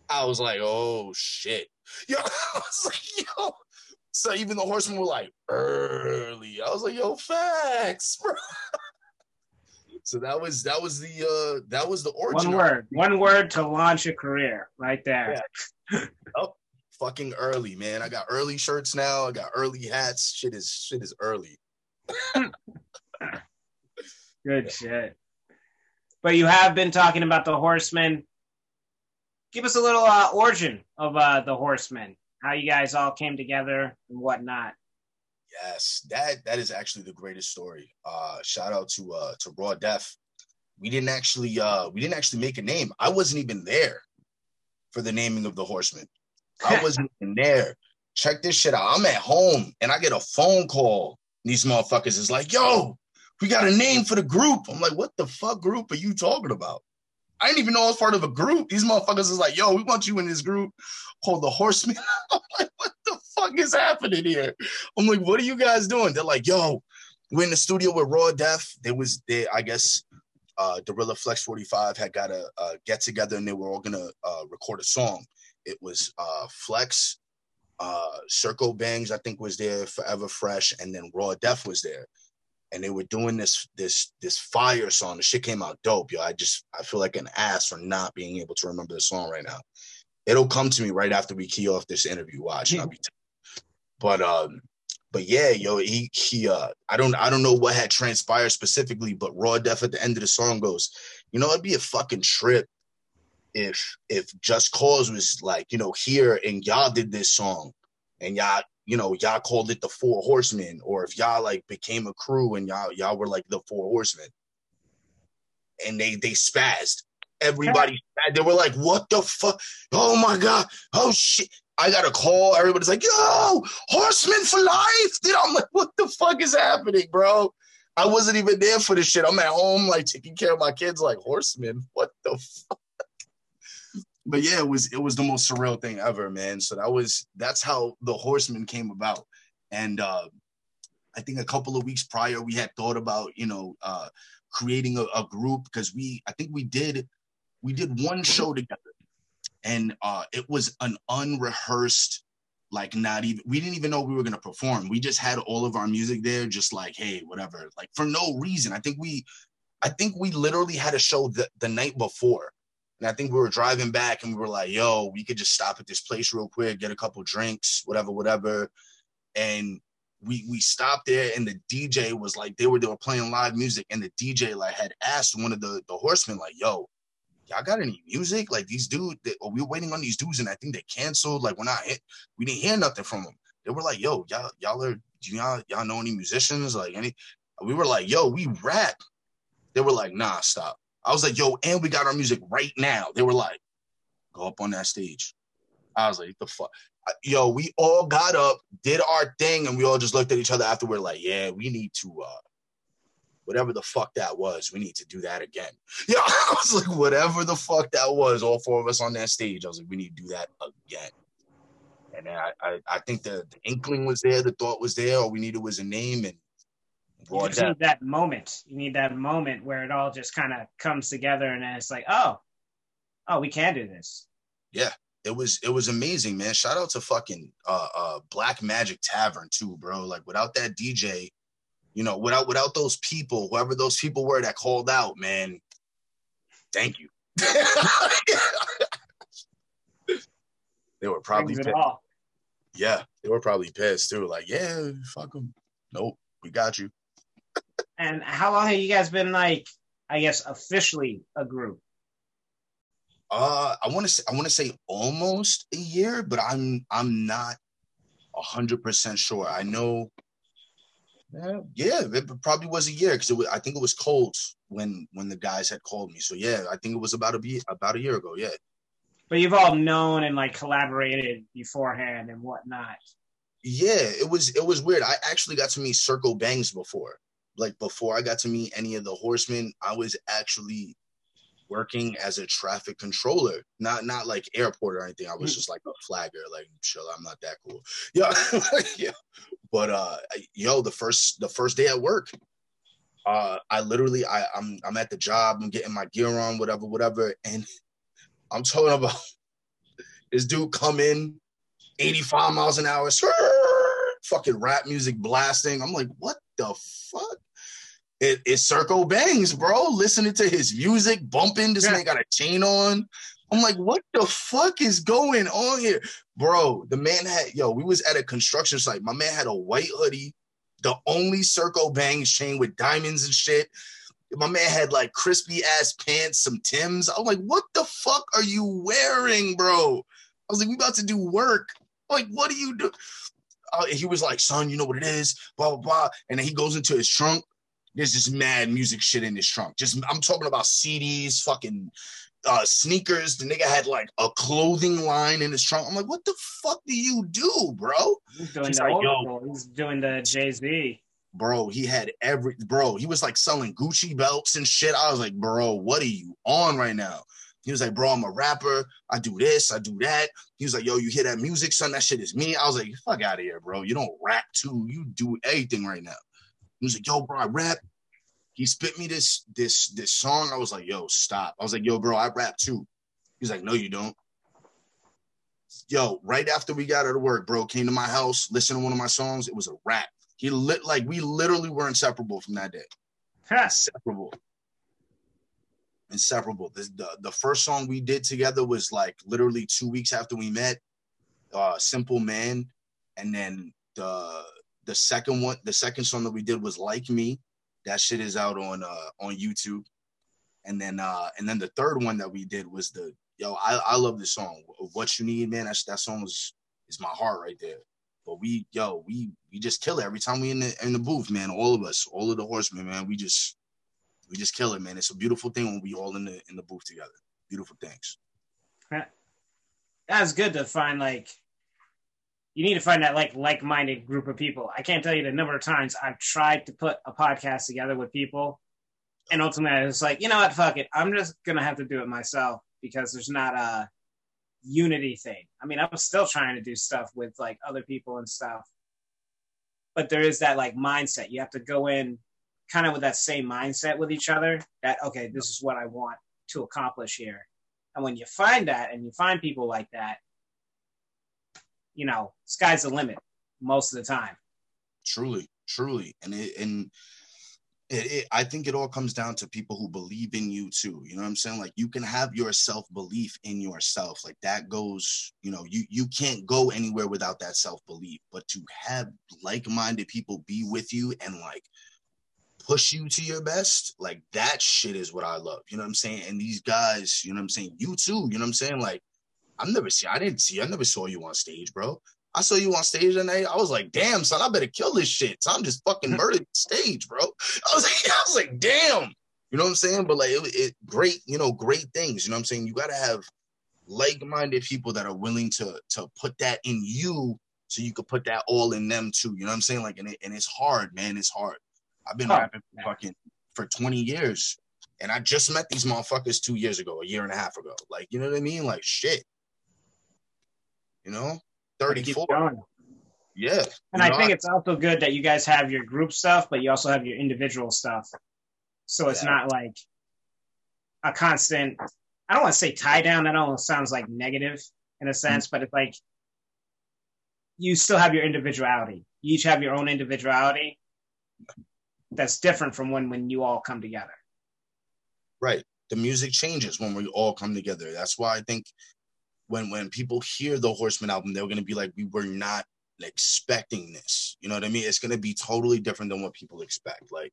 I was like, oh, shit. Yo, I was like, yo. So even the Horsemen were like, Early. I was like, yo, facts, bro. So that was the origin. One word to launch a career right there. Yeah. Oh, fucking Early, man. I got Early shirts now. I got Early hats. Shit is Early. Good shit. But you have been talking about the Horsemen. Give us a little origin of the Horsemen. How you guys all came together and whatnot. Yes, that is actually the greatest story. Shout out to Raw Def. We didn't actually make a name. I wasn't even there for the naming of the Horsemen. I wasn't even there. Check this shit out. I'm at home and I get a phone call. These motherfuckers is like, yo, we got a name for the group. I'm like, what the fuck group are you talking about? I didn't even know I was part of a group. These motherfuckers is like, yo, we want you in this group called the Horsemen. I'm like, what the fuck is happening here? I'm like, what are you guys doing? They're like, yo, we're in the studio with Raw Def. I guess Derilla Flex 45 had got a get together and they were all going to record a song. It was Flex, Circle Bangs, I think was there, Forever Fresh, and then Raw Def was there. And they were doing this fire song. The shit came out dope, yo. I feel like an ass for not being able to remember the song right now. It'll come to me right after we key off this interview. Watch, and I'll be. But yeah, yo, he I don't know what had transpired specifically, but Raw Def at the end of the song goes, you know, it'd be a fucking trip if Just Cause was like, you know, here and y'all did this song and y'all. You know, y'all called it the Four Horsemen, or if y'all like became a crew and y'all were like the Four Horsemen, and they spazzed. Everybody, they were like, "What the fuck? Oh my god! Oh shit!" I got a call. Everybody's like, "Yo, Horsemen for life!" Dude, I'm like, "What the fuck is happening, bro?" I wasn't even there for this shit. I'm at home, like taking care of my kids, like Horsemen. What the fuck? But yeah, it was the most surreal thing ever, man. So that's how the Horsemen came about. And I think a couple of weeks prior, we had thought about, you know, creating a group because we did one show together, and it was an unrehearsed, like we didn't even know we were gonna perform. We just had all of our music there, just like, hey, whatever, like for no reason. I think we literally had a show the night before. And I think we were driving back and we were like, yo, we could just stop at this place real quick, get a couple drinks, whatever. And we stopped there and the DJ was like, they were playing live music. And the DJ like had asked one of the Horsemen, like, yo, y'all got any music? Like, these dudes, we were waiting on these dudes, and I think they canceled. Like, we didn't hear nothing from them. They were like, yo, y'all know any musicians? Like, any? We were like, yo, we rap. They were like, nah, stop. I was like, yo, and we got our music right now. They were like, go up on that stage. I was like, the fuck? Yo, we all got up, did our thing, and we all just looked at each other after. We're like, yeah, we need to, whatever the fuck that was, we need to do that again. Yeah, I was like, whatever the fuck that was, all four of us on that stage, I was like, we need to do that again. And I think the inkling was there, the thought was there, all we needed was a name. And you just need that moment. You need that moment where it all just kind of comes together, and then it's like, oh, we can do this. Yeah. It was amazing, man. Shout out to fucking Black Magic Tavern too, bro. Like, without that DJ, you know, without those people, whoever those people were that called out, man. Thank you. They were probably pissed. Yeah, they were probably pissed too. Like, yeah, fuck them. Nope, we got you. And how long have you guys been, like, I guess, officially a group? I want to say almost a year, but I'm not 100% sure. I know. Yeah, it probably was a year, because I think it was cold when the guys had called me. So yeah, I think it was about a year ago. Yeah. But you've all known and, like, collaborated beforehand and whatnot. Yeah, it was weird. I actually got to meet Circle Bangs before. Like, before I got to meet any of the Horsemen, I was actually working as a traffic controller, not like airport or anything. I was just like a flagger, like, chill, I'm not that cool. Yeah. Yeah. But the first day at work, I'm at the job, I'm getting my gear on, whatever, and I'm talking about this dude come in 85 miles an hour, fucking rap music blasting. I'm like, what the fuck? It's Circle Bangs, bro. Listening to his music, bumping. This man got a chain on. I'm like, what the fuck is going on here? Bro, the man had, we was at a construction site. My man had a white hoodie, the only Circle Bangs chain with diamonds and shit. My man had, like, crispy-ass pants, some Tims. I'm like, what the fuck are you wearing, bro? I was like, we about to do work. I'm like, what do you do? He was like, son, you know what it is, blah, blah, blah. And then he goes into his trunk. There's just mad music shit in his trunk. Just, I'm talking about CDs, fucking sneakers. The nigga had, like, a clothing line in his trunk. I'm like, what the fuck do you do, bro? He's doing the Jay-Z. Bro, he had he was, like, selling Gucci belts and shit. I was like, bro, what are you on right now? He was like, bro, I'm a rapper. I do this, I do that. He was like, yo, you hear that music, son? That shit is me. I was like, fuck out of here, bro. You don't rap too. You do everything right now. He was like, yo, bro, I rap. He spit me this song. I was like, yo, stop. I was like, yo, bro, I rap too. He's like, no, you don't. Yo, right after we got out of work, bro, came to my house, listened to one of my songs. It was a rap. We literally were inseparable from that day. Inseparable. The first song we did together was, like, literally 2 weeks after we met, Simple Man. And then the second song that we did was Like Me. That shit is out on YouTube. And then the third one that we did was I love this song, What You Need, man. That song is my heart right there. But we just kill it every time we in the booth, man. All of us, all of the Horsemen, man. We just kill it, man. It's a beautiful thing when we all in the booth together. Beautiful things. That's good to find, like. You need to find that like-minded group of people. I can't tell you the number of times I've tried to put a podcast together with people, and ultimately I was like, you know what, fuck it. I'm just going to have to do it myself, because there's not a unity thing. I mean, I'm still trying to do stuff with, like, other people and stuff, but there is that, like, mindset. You have to go in kind of with that same mindset with each other, that, okay, this is what I want to accomplish here. And when you find that, and you find people like that, you know, sky's the limit most of the time. Truly. And I think it all comes down to people who believe in you too. You know what I'm saying? Like, you can have your self-belief in yourself. Like, that goes, you know, you can't go anywhere without that self-belief, but to have like-minded people be with you and, like, push you to your best, like, that shit is what I love. You know what I'm saying? And these guys, you know what I'm saying? You too, you know what I'm saying? Like, I never saw you on stage, bro. I saw you on stage that night. I was like, damn, son, I better kill this shit. So I'm just fucking murdered stage, bro. I was like, damn. You know what I'm saying? But like, it great, you know, great things. You know what I'm saying? You got to have like-minded people that are willing to put that in you so you could put that all in them too. You know what I'm saying? Like, and it's hard, man. It's hard. I've been rapping for 20 years. And I just met these motherfuckers 2 years ago, a year and a half ago. Like, you know what I mean? Like, shit. You know? 34. Yeah. And I think it's also good that you guys have your group stuff, but you also have your individual stuff. So it's not like a constant, I don't want to say tie down. That almost sounds like negative in a sense, but it's like you still have your individuality. You each have your own individuality that's different from when you all come together. Right. The music changes when we all come together. That's why I think when people hear the Horseman album, they're going to be like, we were not expecting this. You know what I mean? It's going to be totally different than what people expect. Like,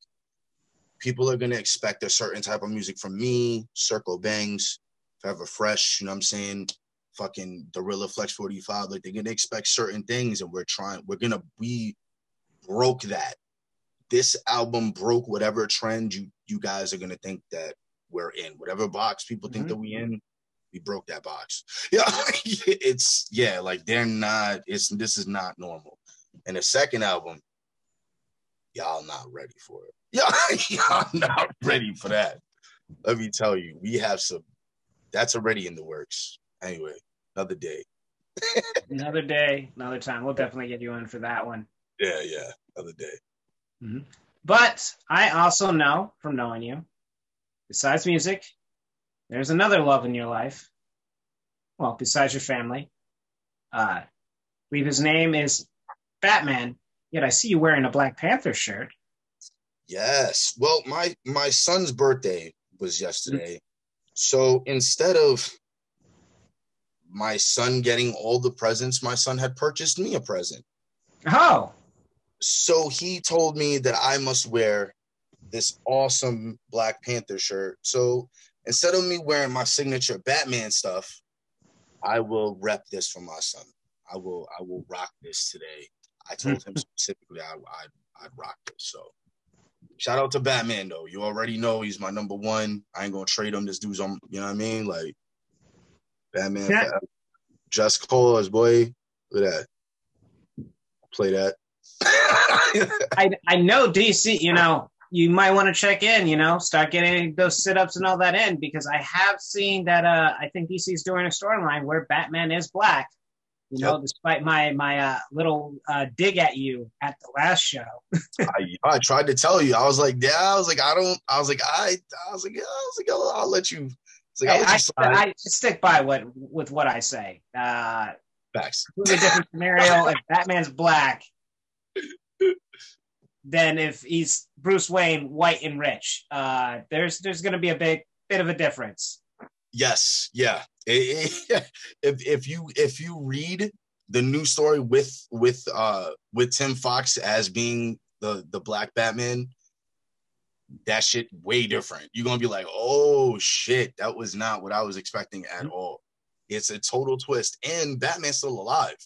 people are going to expect a certain type of music from me, Circle Bangs, Forever Fresh, you know what I'm saying? Fucking Derilla Flex 45. Like, they're going to expect certain things, and we broke that. This album broke whatever trend you guys are going to think that we're in. Whatever box people think that we in, we broke that box. Yeah, this is not normal. And the second album, y'all not ready for it. Y'all not ready for that. Let me tell you, we have some, that's already in the works. Anyway, another day. Another day, another time. We'll definitely get you in for that one. Yeah, another day. Mm-hmm. But I also know from knowing you, besides music, there's another love in your life. Well, besides your family. I believe his name is Batman, yet I see you wearing a Black Panther shirt. Yes. Well, my son's birthday was yesterday. So instead of my son getting all the presents, my son had purchased me a present. Oh. So he told me that I must wear this awesome Black Panther shirt. So instead of me wearing my signature Batman stuff, I will rep this for my son. I will rock this today. I told him specifically I'd rock this. So shout out to Batman, though. You already know he's my number one. I ain't going to trade him. This dude's on, you know what I mean? Like, Batman, yeah. Just Cause, boy. Look at that. Play that. I know, DC, you know, you might want to check in, you know, start getting those sit-ups and all that in, because I have seen that I think DC's doing a storyline where Batman is Black. You know, despite my little dig at you at the last show. I tried to tell you. I was like, I'll let you. I stick by what I say. Facts. Completely different scenario. If Batman's Black, then if he's Bruce Wayne, white and rich, there's going to be a bit of a difference. Yes. Yeah. If you read the new story with Tim Fox as being the Black Batman, that shit way different. You're going to be like, oh shit, that was not what I was expecting at all. It's a total twist, and Batman's still alive.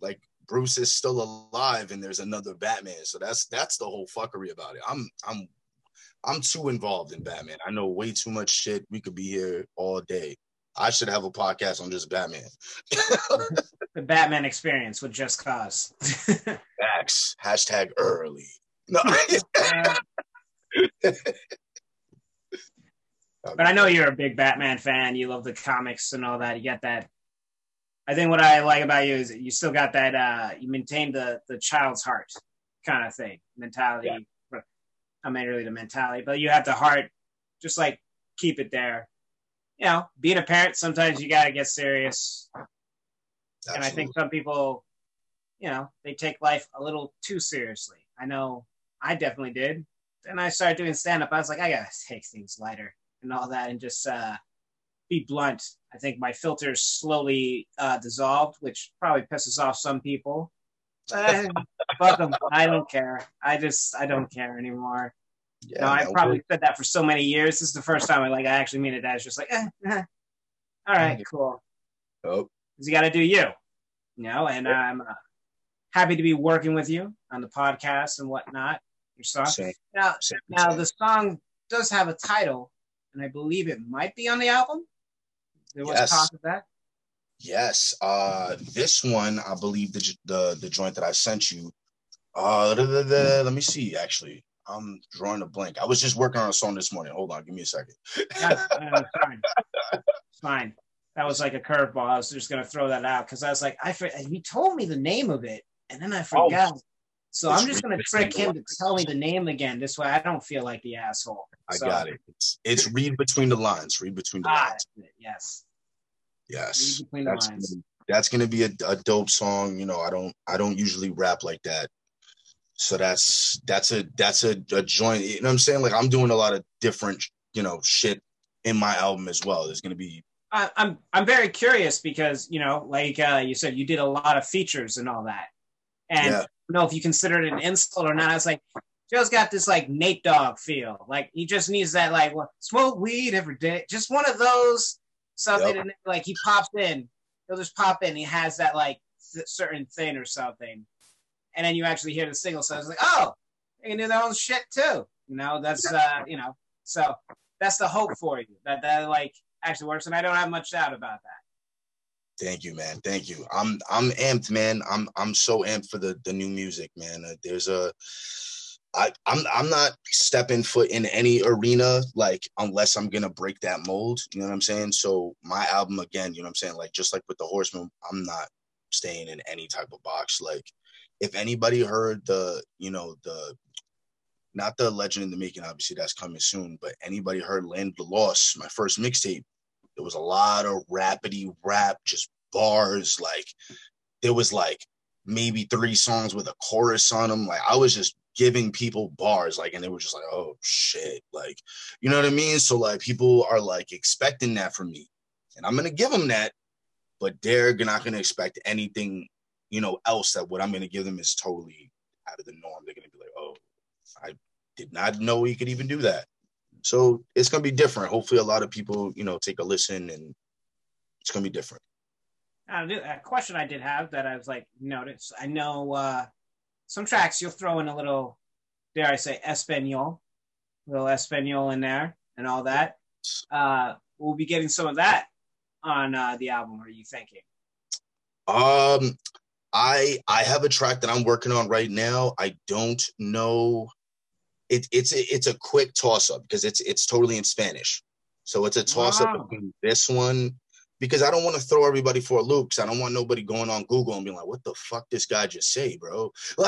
Like, Bruce is still alive, and there's another Batman. So that's the whole fuckery about it. I'm too involved in Batman. I know way too much shit. We could be here all day. I should have a podcast on just Batman. The Batman experience with Just Cause. Facts. Hashtag early. No. But I know you're a big Batman fan. You love the comics and all that. You got that. I think what I like about you is that you still got that. You maintain the child's heart kind of thing, mentality. Yeah. I mean, really the mentality, but you have the heart, just like keep it there. You know, being a parent, sometimes you got to get serious. Absolutely. And I think some people, you know, they take life a little too seriously. I know I definitely did. Then I started doing stand-up. I was like, I got to take things lighter and all that and just be blunt. I think my filters slowly dissolved, which probably pisses off some people. Fuck them. I don't care. I don't care anymore. Yeah, no, I probably said that for so many years. This is the first time I actually mean it as just all right, cool. Oh, because you got to do you, and sure. I'm happy to be working with you on the podcast and whatnot. Your song. Now, the song does have a title, and I believe it might be on the album. There was talk of that. Yes, this one, I believe the joint that I sent you. Let me see. Actually, I'm drawing a blank. I was just working on a song this morning. Hold on, give me a second. Fine. Fine. That was like a curveball. I was just gonna throw that out because I was like, he told me the name of it, and then I forgot. Oh, so I'm just gonna trick him to tell me the name again. This way, I don't feel like the asshole. I got it. It's Read Between the Lines. Read Between the Lines. Yes. Yes, that's gonna be a dope song. I don't usually rap like that, so that's a joint. You know what I'm saying? I'm doing a lot of different shit in my album as well. There's gonna be. I'm very curious because you said, you did a lot of features and all that, and I don't know if you consider it an insult or not. I was like, Joe's got this Nate Dogg feel. He just needs that smoke weed every day. Just one of those. Something and he pops in, he'll just pop in. He has that certain thing or something, and then you actually hear the single. So it's they can do their own shit too. That's So that's the hope for you that actually works. And I don't have much doubt about that. Thank you, man. Thank you. I'm amped, man. I'm so amped for the new music, man. I'm not stepping foot in any arena, unless I'm going to break that mold. You know what I'm saying? So my album, again, you know what I'm saying? Just like with the Horseman, I'm not staying in any type of box. If anybody heard not the Legend in the Making, obviously that's coming soon, but anybody heard Land of the Lost, my first mixtape, there was a lot of rappity rap, just bars. There was maybe 3 songs with a chorus on them. I was just giving people bars, and they were just oh shit, you know what I mean? So people are expecting that from me, and I'm gonna give them that, but they're not gonna expect anything else. That what I'm gonna give them is totally out of the norm. They're gonna be oh, I did not know he could even do that. So it's gonna be different. Hopefully a lot of people take a listen, and it's gonna be different. A question I did have that I was notice, I know some tracks you'll throw in a little, dare I say, Espanol in there and all that. We'll be getting some of that on the album. Are you thinking? I have a track that I'm working on right now. I don't know. It's a quick toss up because it's totally in Spanish, so it's a toss up between this one. Because I don't want to throw everybody for a loop. Because I don't want nobody going on Google and being what the fuck this guy just say, bro? You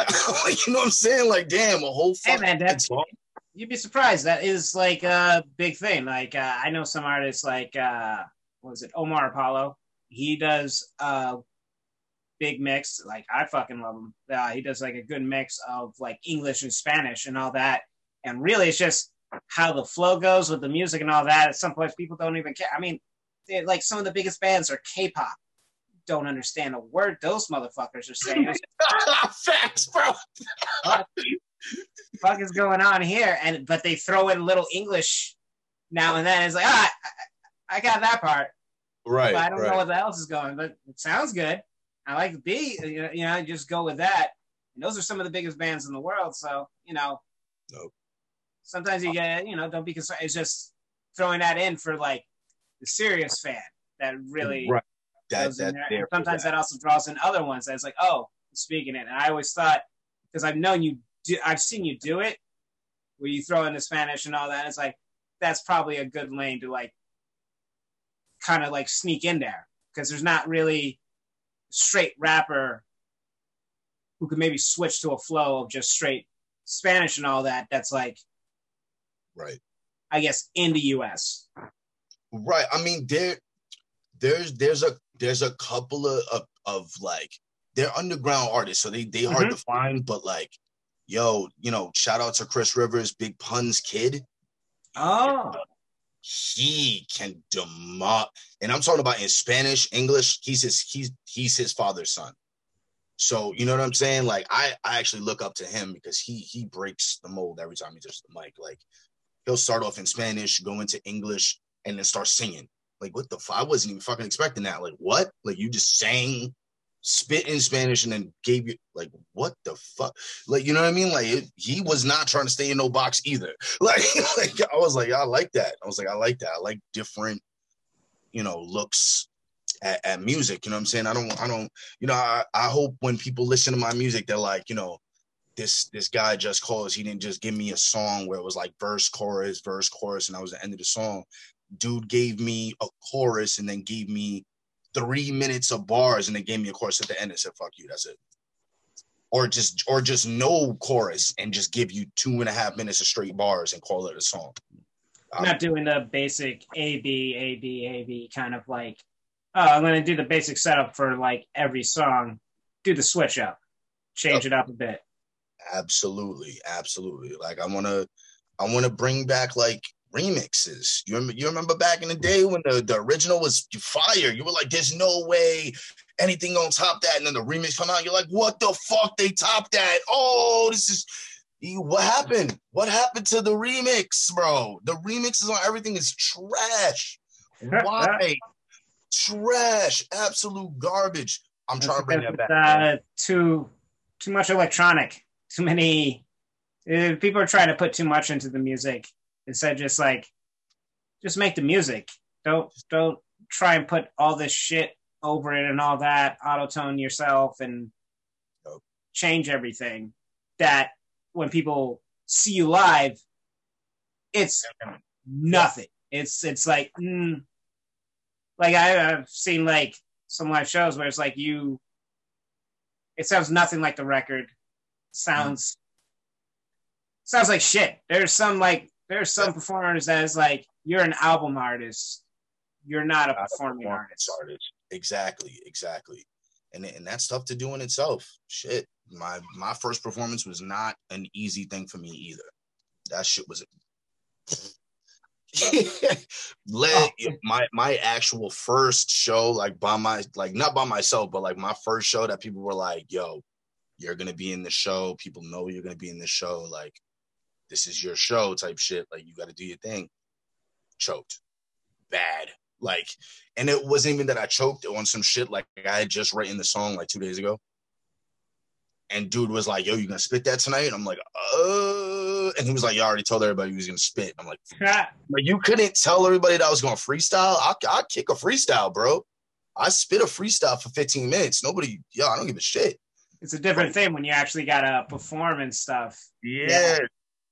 know what I'm saying? Damn, a whole fucking... Hey, man, you'd be surprised. That is, a big thing. I know some artists, what was it? Omar Apollo. He does big mix. I fucking love him. He does, a good mix of, English and Spanish and all that. And really, it's just how the flow goes with the music and all that. At some point, people don't even care. I mean... some of the biggest bands are K-pop. Don't understand a word those motherfuckers are saying. Facts, bro. What the fuck is going on here? But they throw in little English now and then. It's I got that part. Right. But I don't know what else is going, but it sounds good. I like the beat. Just go with that. And those are some of the biggest bands in the world. So, Nope. Sometimes you get, don't be concerned. It's just throwing that in for the serious fan that really goes in there. And sometimes that also draws in other ones that's speaking it. And I always thought, because I've known you do, I've seen you do it where you throw in the Spanish and all that. It's that's probably a good lane to kind of sneak in there, because there's not really a straight rapper who could maybe switch to a flow of just straight Spanish and all that. That's I guess in the US. Right. I mean, there's a couple of they're underground artists, so they hard to find, but shout out to Chris Rivers, Big Pun's kid. Oh. He can demolish, and I'm talking about in Spanish, English, he's his father's son. So, you know what I'm saying? Like, I actually look up to him because he breaks the mold every time he touches the mic. Like, he'll start off in Spanish, go into English, and then start singing. Like, what the fuck? I wasn't even fucking expecting that. Like, what? Like, you just sang, spit in Spanish, and then gave you, like, what the fuck? Like, you know what I mean? Like, he was not trying to stay in no box either. Like I was like, I like that. I was like, I like that. I like different, you know, looks at music. You know what I'm saying? I don't, you know, I hope when people listen to my music, they're like, you know, this guy just calls. He didn't just give me a song where it was like verse, chorus, and that was the end of the song. Dude gave me a chorus and then gave me 3 minutes of bars and then gave me a chorus at the end and said, fuck you, that's it. Or just no chorus and just give you 2.5 minutes of straight bars and call it a song. Not doing the basic A, B kind of like, oh, I'm going to do the basic setup for like every song. Do the switch up. Change it up a bit. Absolutely. Like, I want to bring back like remixes. You remember back in the day when the original was fire? You were like, there's no way anything gonna top that. And then the remix come out, you're like, what the fuck, they topped that? Oh, this is what happened? What happened to the remix, bro? The remixes on everything is trash. Why? Trash. Absolute garbage. I'm trying to bring that back. Too much electronic. Too many people are trying to put too much into the music. Instead, just make the music. Don't try and put all this shit over it and all that. Auto-tone yourself and change everything. That when people see you live, it's nothing. It's like, like I've seen like some live shows where it's like it sounds nothing like the record. Sounds like shit. There's some performers that is like, you're an album artist. You're not a performing artist. Exactly. And that's tough to do in itself. Shit. My first performance was not an easy thing for me either. That shit was my actual first show, like not by myself, but like my first show that people were like, yo, you're going to be in the show. People know you're going to be in the show. Like, this is your show type shit. Like, you got to do your thing. Choked. Bad. Like, and it wasn't even that I choked on some shit. Like, I had just written the song like 2 days ago. And dude was like, yo, you going to spit that tonight? And I'm like, and he was like, you already told everybody he was going to spit. And I'm like, but you couldn't tell everybody that I was going to freestyle? I kick a freestyle, bro. I spit a freestyle for 15 minutes. Nobody, yo, I don't give a shit. It's a different thing when you actually got to perform and stuff. Yeah.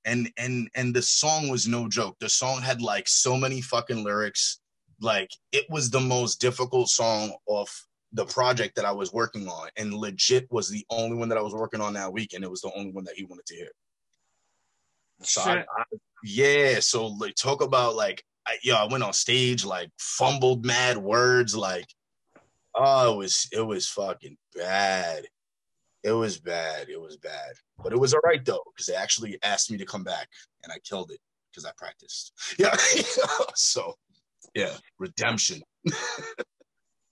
And the song was no joke. The song had like so many fucking lyrics. Like, it was the most difficult song off the project that I was working on, and legit was the only one that I was working on that week, and it was the only one that he wanted to hear. So so like, talk about like, I went on stage, like fumbled mad words, like, oh, it was fucking bad. It was bad. But it was all right, though, because they actually asked me to come back, and I killed it because I practiced. Yeah. So, yeah, redemption.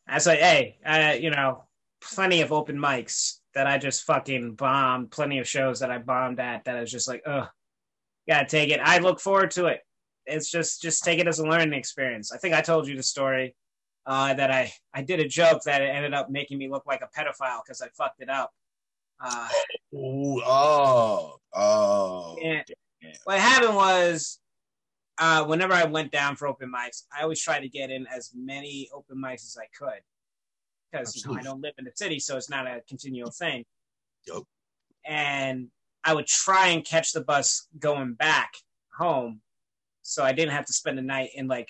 I was like, hey, plenty of open mics that I just fucking bombed, plenty of shows that I bombed at that I was just like, ugh, gotta take it. I look forward to it. It's just take it as a learning experience. I think I told you the story that I did a joke that ended up making me look like a pedophile because I fucked it up. What happened was, whenever I went down for open mics, I always try to get in as many open mics as I could, because I don't live in the city, so it's not a continual thing. Yep. And I would try and catch the bus going back home, so I didn't have to spend the night in like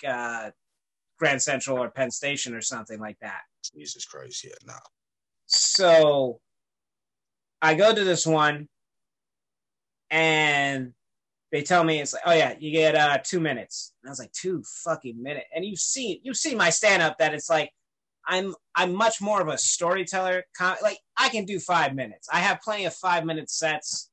Grand Central or Penn Station or something like that. Jesus Christ, yeah, no. So I go to this one, and they tell me, it's like, oh yeah, you get 2 minutes. And I was like, 2 fucking minutes. And you see my stand-up that it's like, I'm much more of a storyteller. Like, I can do 5 minutes. I have plenty of 5 minute sets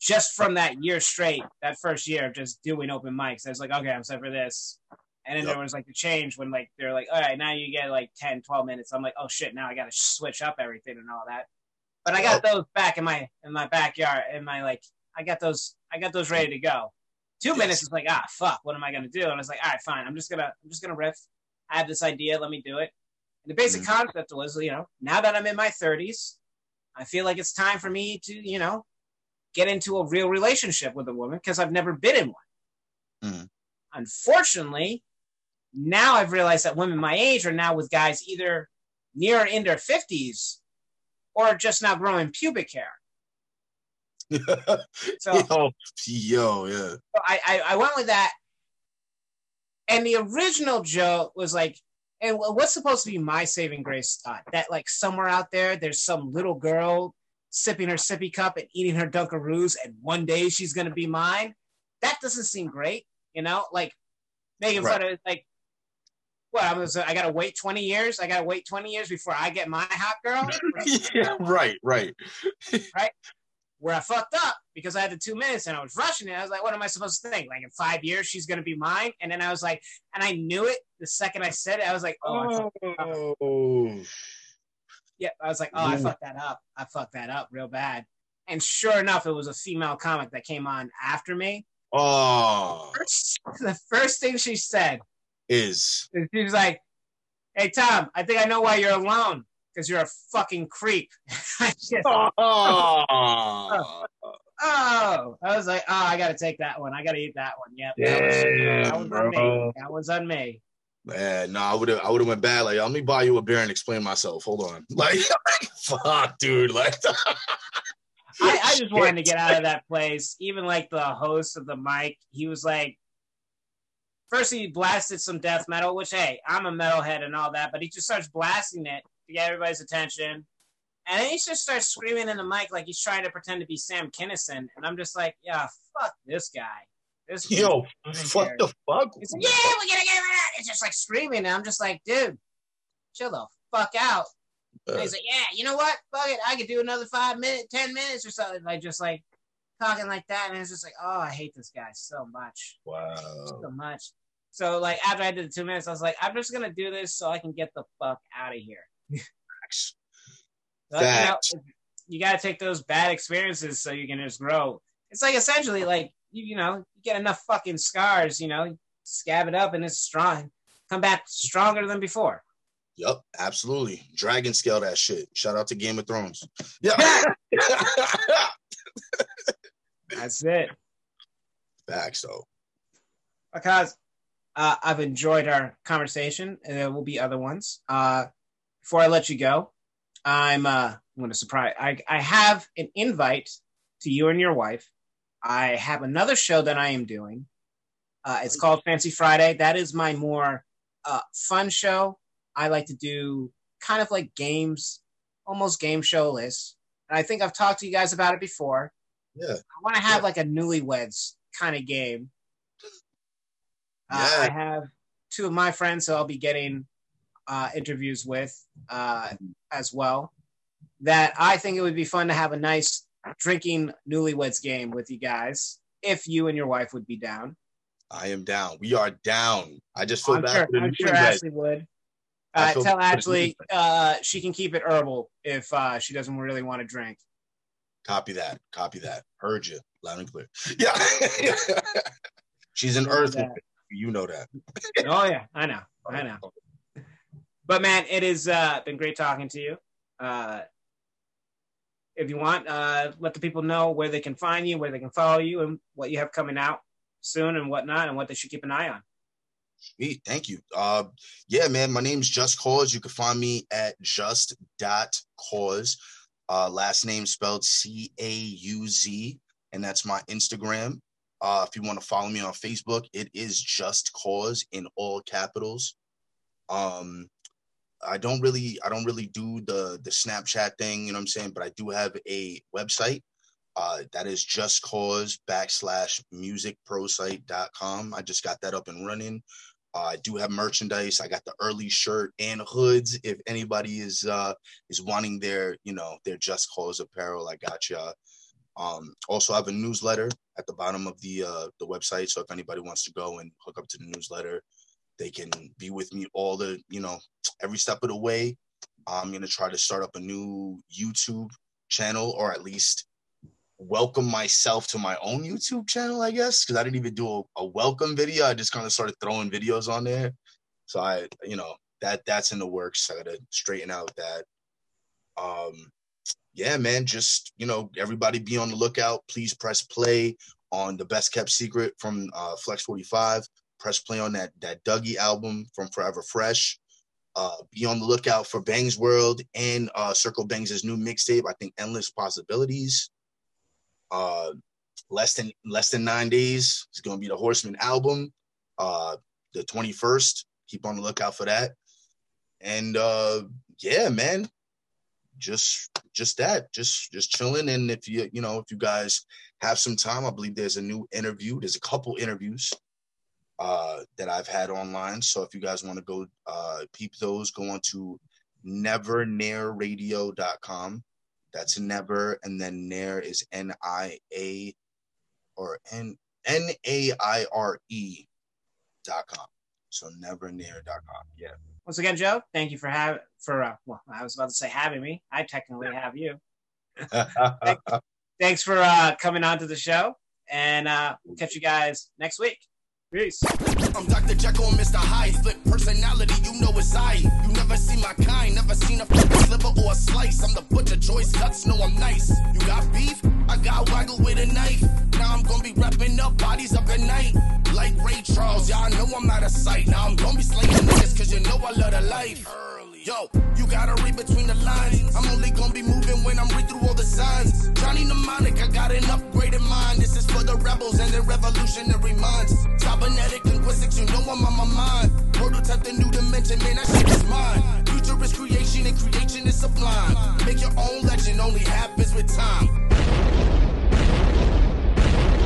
just from that year straight, that first year of just doing open mics. I was like, okay, I'm set for this. And then there was like the change when like, they're like, all right, now you get like 10, 12 minutes. I'm like, oh shit, now I got to switch up everything and all that. But I got those back in my backyard. I got those ready to go. 2 minutes is like, ah, fuck, what am I gonna do? And I was like, all right, fine. I'm just gonna riff. I have this idea. Let me do it. And the basic concept was, you know, now that I'm in my 30s, I feel like it's time for me to, you know, get into a real relationship with a woman because I've never been in one. Mm. Unfortunately, now I've realized that women my age are now with guys either near or in their 50s or just now growing pubic hair. So, yeah. So I went with that. And the original joke was like, and what's supposed to be my saving grace thought? That like somewhere out there, there's some little girl sipping her sippy cup and eating her Dunkaroos and one day she's going to be mine. That doesn't seem great. You know, like making fun of like, what, I got to wait 20 years. I got to wait 20 years before I get my hot girl. Yeah, right. Right. Where I fucked up because I had the 2 minutes and I was rushing it. I was like, what am I supposed to think? Like in 5 years, she's going to be mine. And then I was like, and I knew it the second I said it. I was like, oh. Yeah. I was like, oh, I fucked that up. I fucked that up real bad. And sure enough, it was a female comic that came on after me. Oh. The first thing she said is she was like, hey, Tom, I think I know why you're alone. Because you're a fucking creep. Oh! I was like, I gotta take that one. I gotta eat that one. Yep. Yeah, that one's on me. That one's on me. Man, no, I would have went bad. Like, let me buy you a beer and explain myself. Hold on. Like, fuck, dude. Like, I just wanted to get out of that place. Even like the host of the mic, he was like, first he blasted some death metal, which hey, I'm a metalhead and all that, but he just starts blasting it to get everybody's attention. And then he just starts screaming in the mic like he's trying to pretend to be Sam Kinison. And I'm just like, yeah, fuck this guy. Yo, what the fuck? He's like, yeah, we're gonna get rid of that. It's just like screaming. And I'm just like, dude, chill the fuck out. And he's like, yeah, you know what? Fuck it. I could do another 5 minutes, 10 minutes or something. Like just like talking like that. And it's just like, oh, I hate this guy so much. Wow. So much. So like after I did the 2 minutes, I was like, I'm just gonna do this so I can get the fuck out of here. So, you gotta take those bad experiences so you can just grow. It's like essentially like you get enough fucking scars, scab it up and it's strong. Come back stronger than before. Yep, absolutely. Dragon scale that shit. Shout out to Game of Thrones. Yeah. That's it. Facts though. Because I've enjoyed our conversation and there will be other ones. Before I let you go, I'm going to surprise. I have an invite to you and your wife. I have another show that I am doing. It's called Fancy Friday. That is my more fun show. I like to do kind of like games, almost game show lists. And I think I've talked to you guys about it before. Yeah. I want to have like a newlyweds kind of game. I have two of my friends, so I'll be getting interviews with as well, that I think it would be fun to have a nice drinking newlyweds game with you guys if you and your wife would be down. I am down. We are down. I just feel bad. I'm sure Ashley would. Tell Ashley she can keep it herbal if she doesn't really want to drink. Copy that. Heard you loud and clear. Yeah. She's an earth. You know that. Oh yeah, I know. But, man, it has been great talking to you. If you want, let the people know where they can find you, where they can follow you, and what you have coming out soon and whatnot, and what they should keep an eye on. Sweet. Thank you. Yeah, man, my name's Just Cause. You can find me at just.cause. Last name spelled C-A-U-Z, and that's my Instagram. If you want to follow me on Facebook, it is Just Cause in all capitals. I don't really do the Snapchat thing, you know what I'm saying? But I do have a website that is justcause.musicprosite.com. I just got that up and running. I do have merchandise. I got the early shirt and hoods. If anybody is wanting their Just Cause apparel, I got y'all. Also I have a newsletter at the bottom of the website. So if anybody wants to go and hook up to the newsletter, they can be with me all the, every step of the way. I'm going to try to start up a new YouTube channel, or at least welcome myself to my own YouTube channel, I guess, because I didn't even do a welcome video. I just kind of started throwing videos on there. So I, you know, that's in the works. I gotta straighten out that. Yeah, man, just, you know, everybody be on the lookout. Please press play on the Best Kept Secret from Flex 45. Press play on that Dougie album from Forever Fresh. Be on the lookout for Bangs World and Circle Bangs' new mixtape. I think Endless Possibilities. Less than 9 days is going to be the Horseman album. The 21st. Keep on the lookout for that. And yeah, man, just chilling. And if you guys have some time, I believe there's a new interview. There's a couple interviews that I've had online. So if you guys want to go peep those, go on to nevernairradio.com. That's never, and then nair is N-I-A or N-A-I-R-E.com. So nevernair.com. Yeah. Once again, Joe, thank you for having me. I technically have you. Thanks for coming on to the show, and we'll catch you guys next week. Peace. I'm Dr. Jekyll and Mr. Hyde. Flip personality, you know it's I. You never see my kind, never seen a sliver or a slice. I'm the butcher, choice cuts, no, I'm nice. You got beef? I got waggle with a knife. Now I'm gonna be wrapping up bodies up at night. Like Ray Charles, y'all know I'm out of sight. Now I'm gonna be slaying this, cause you know I love the life. Yo, you gotta read between the lines. I'm only gonna be moving when I'm read through all the signs. Johnny Mnemonic, I got an upgraded mind. This is for the rebels and their revolutionary minds. Cybernetic linguistics, you know I'm on my mind. Prototype the new dimension, man, that shit is mine. Future is creation and creation is sublime. Make your own legend, only happens with time.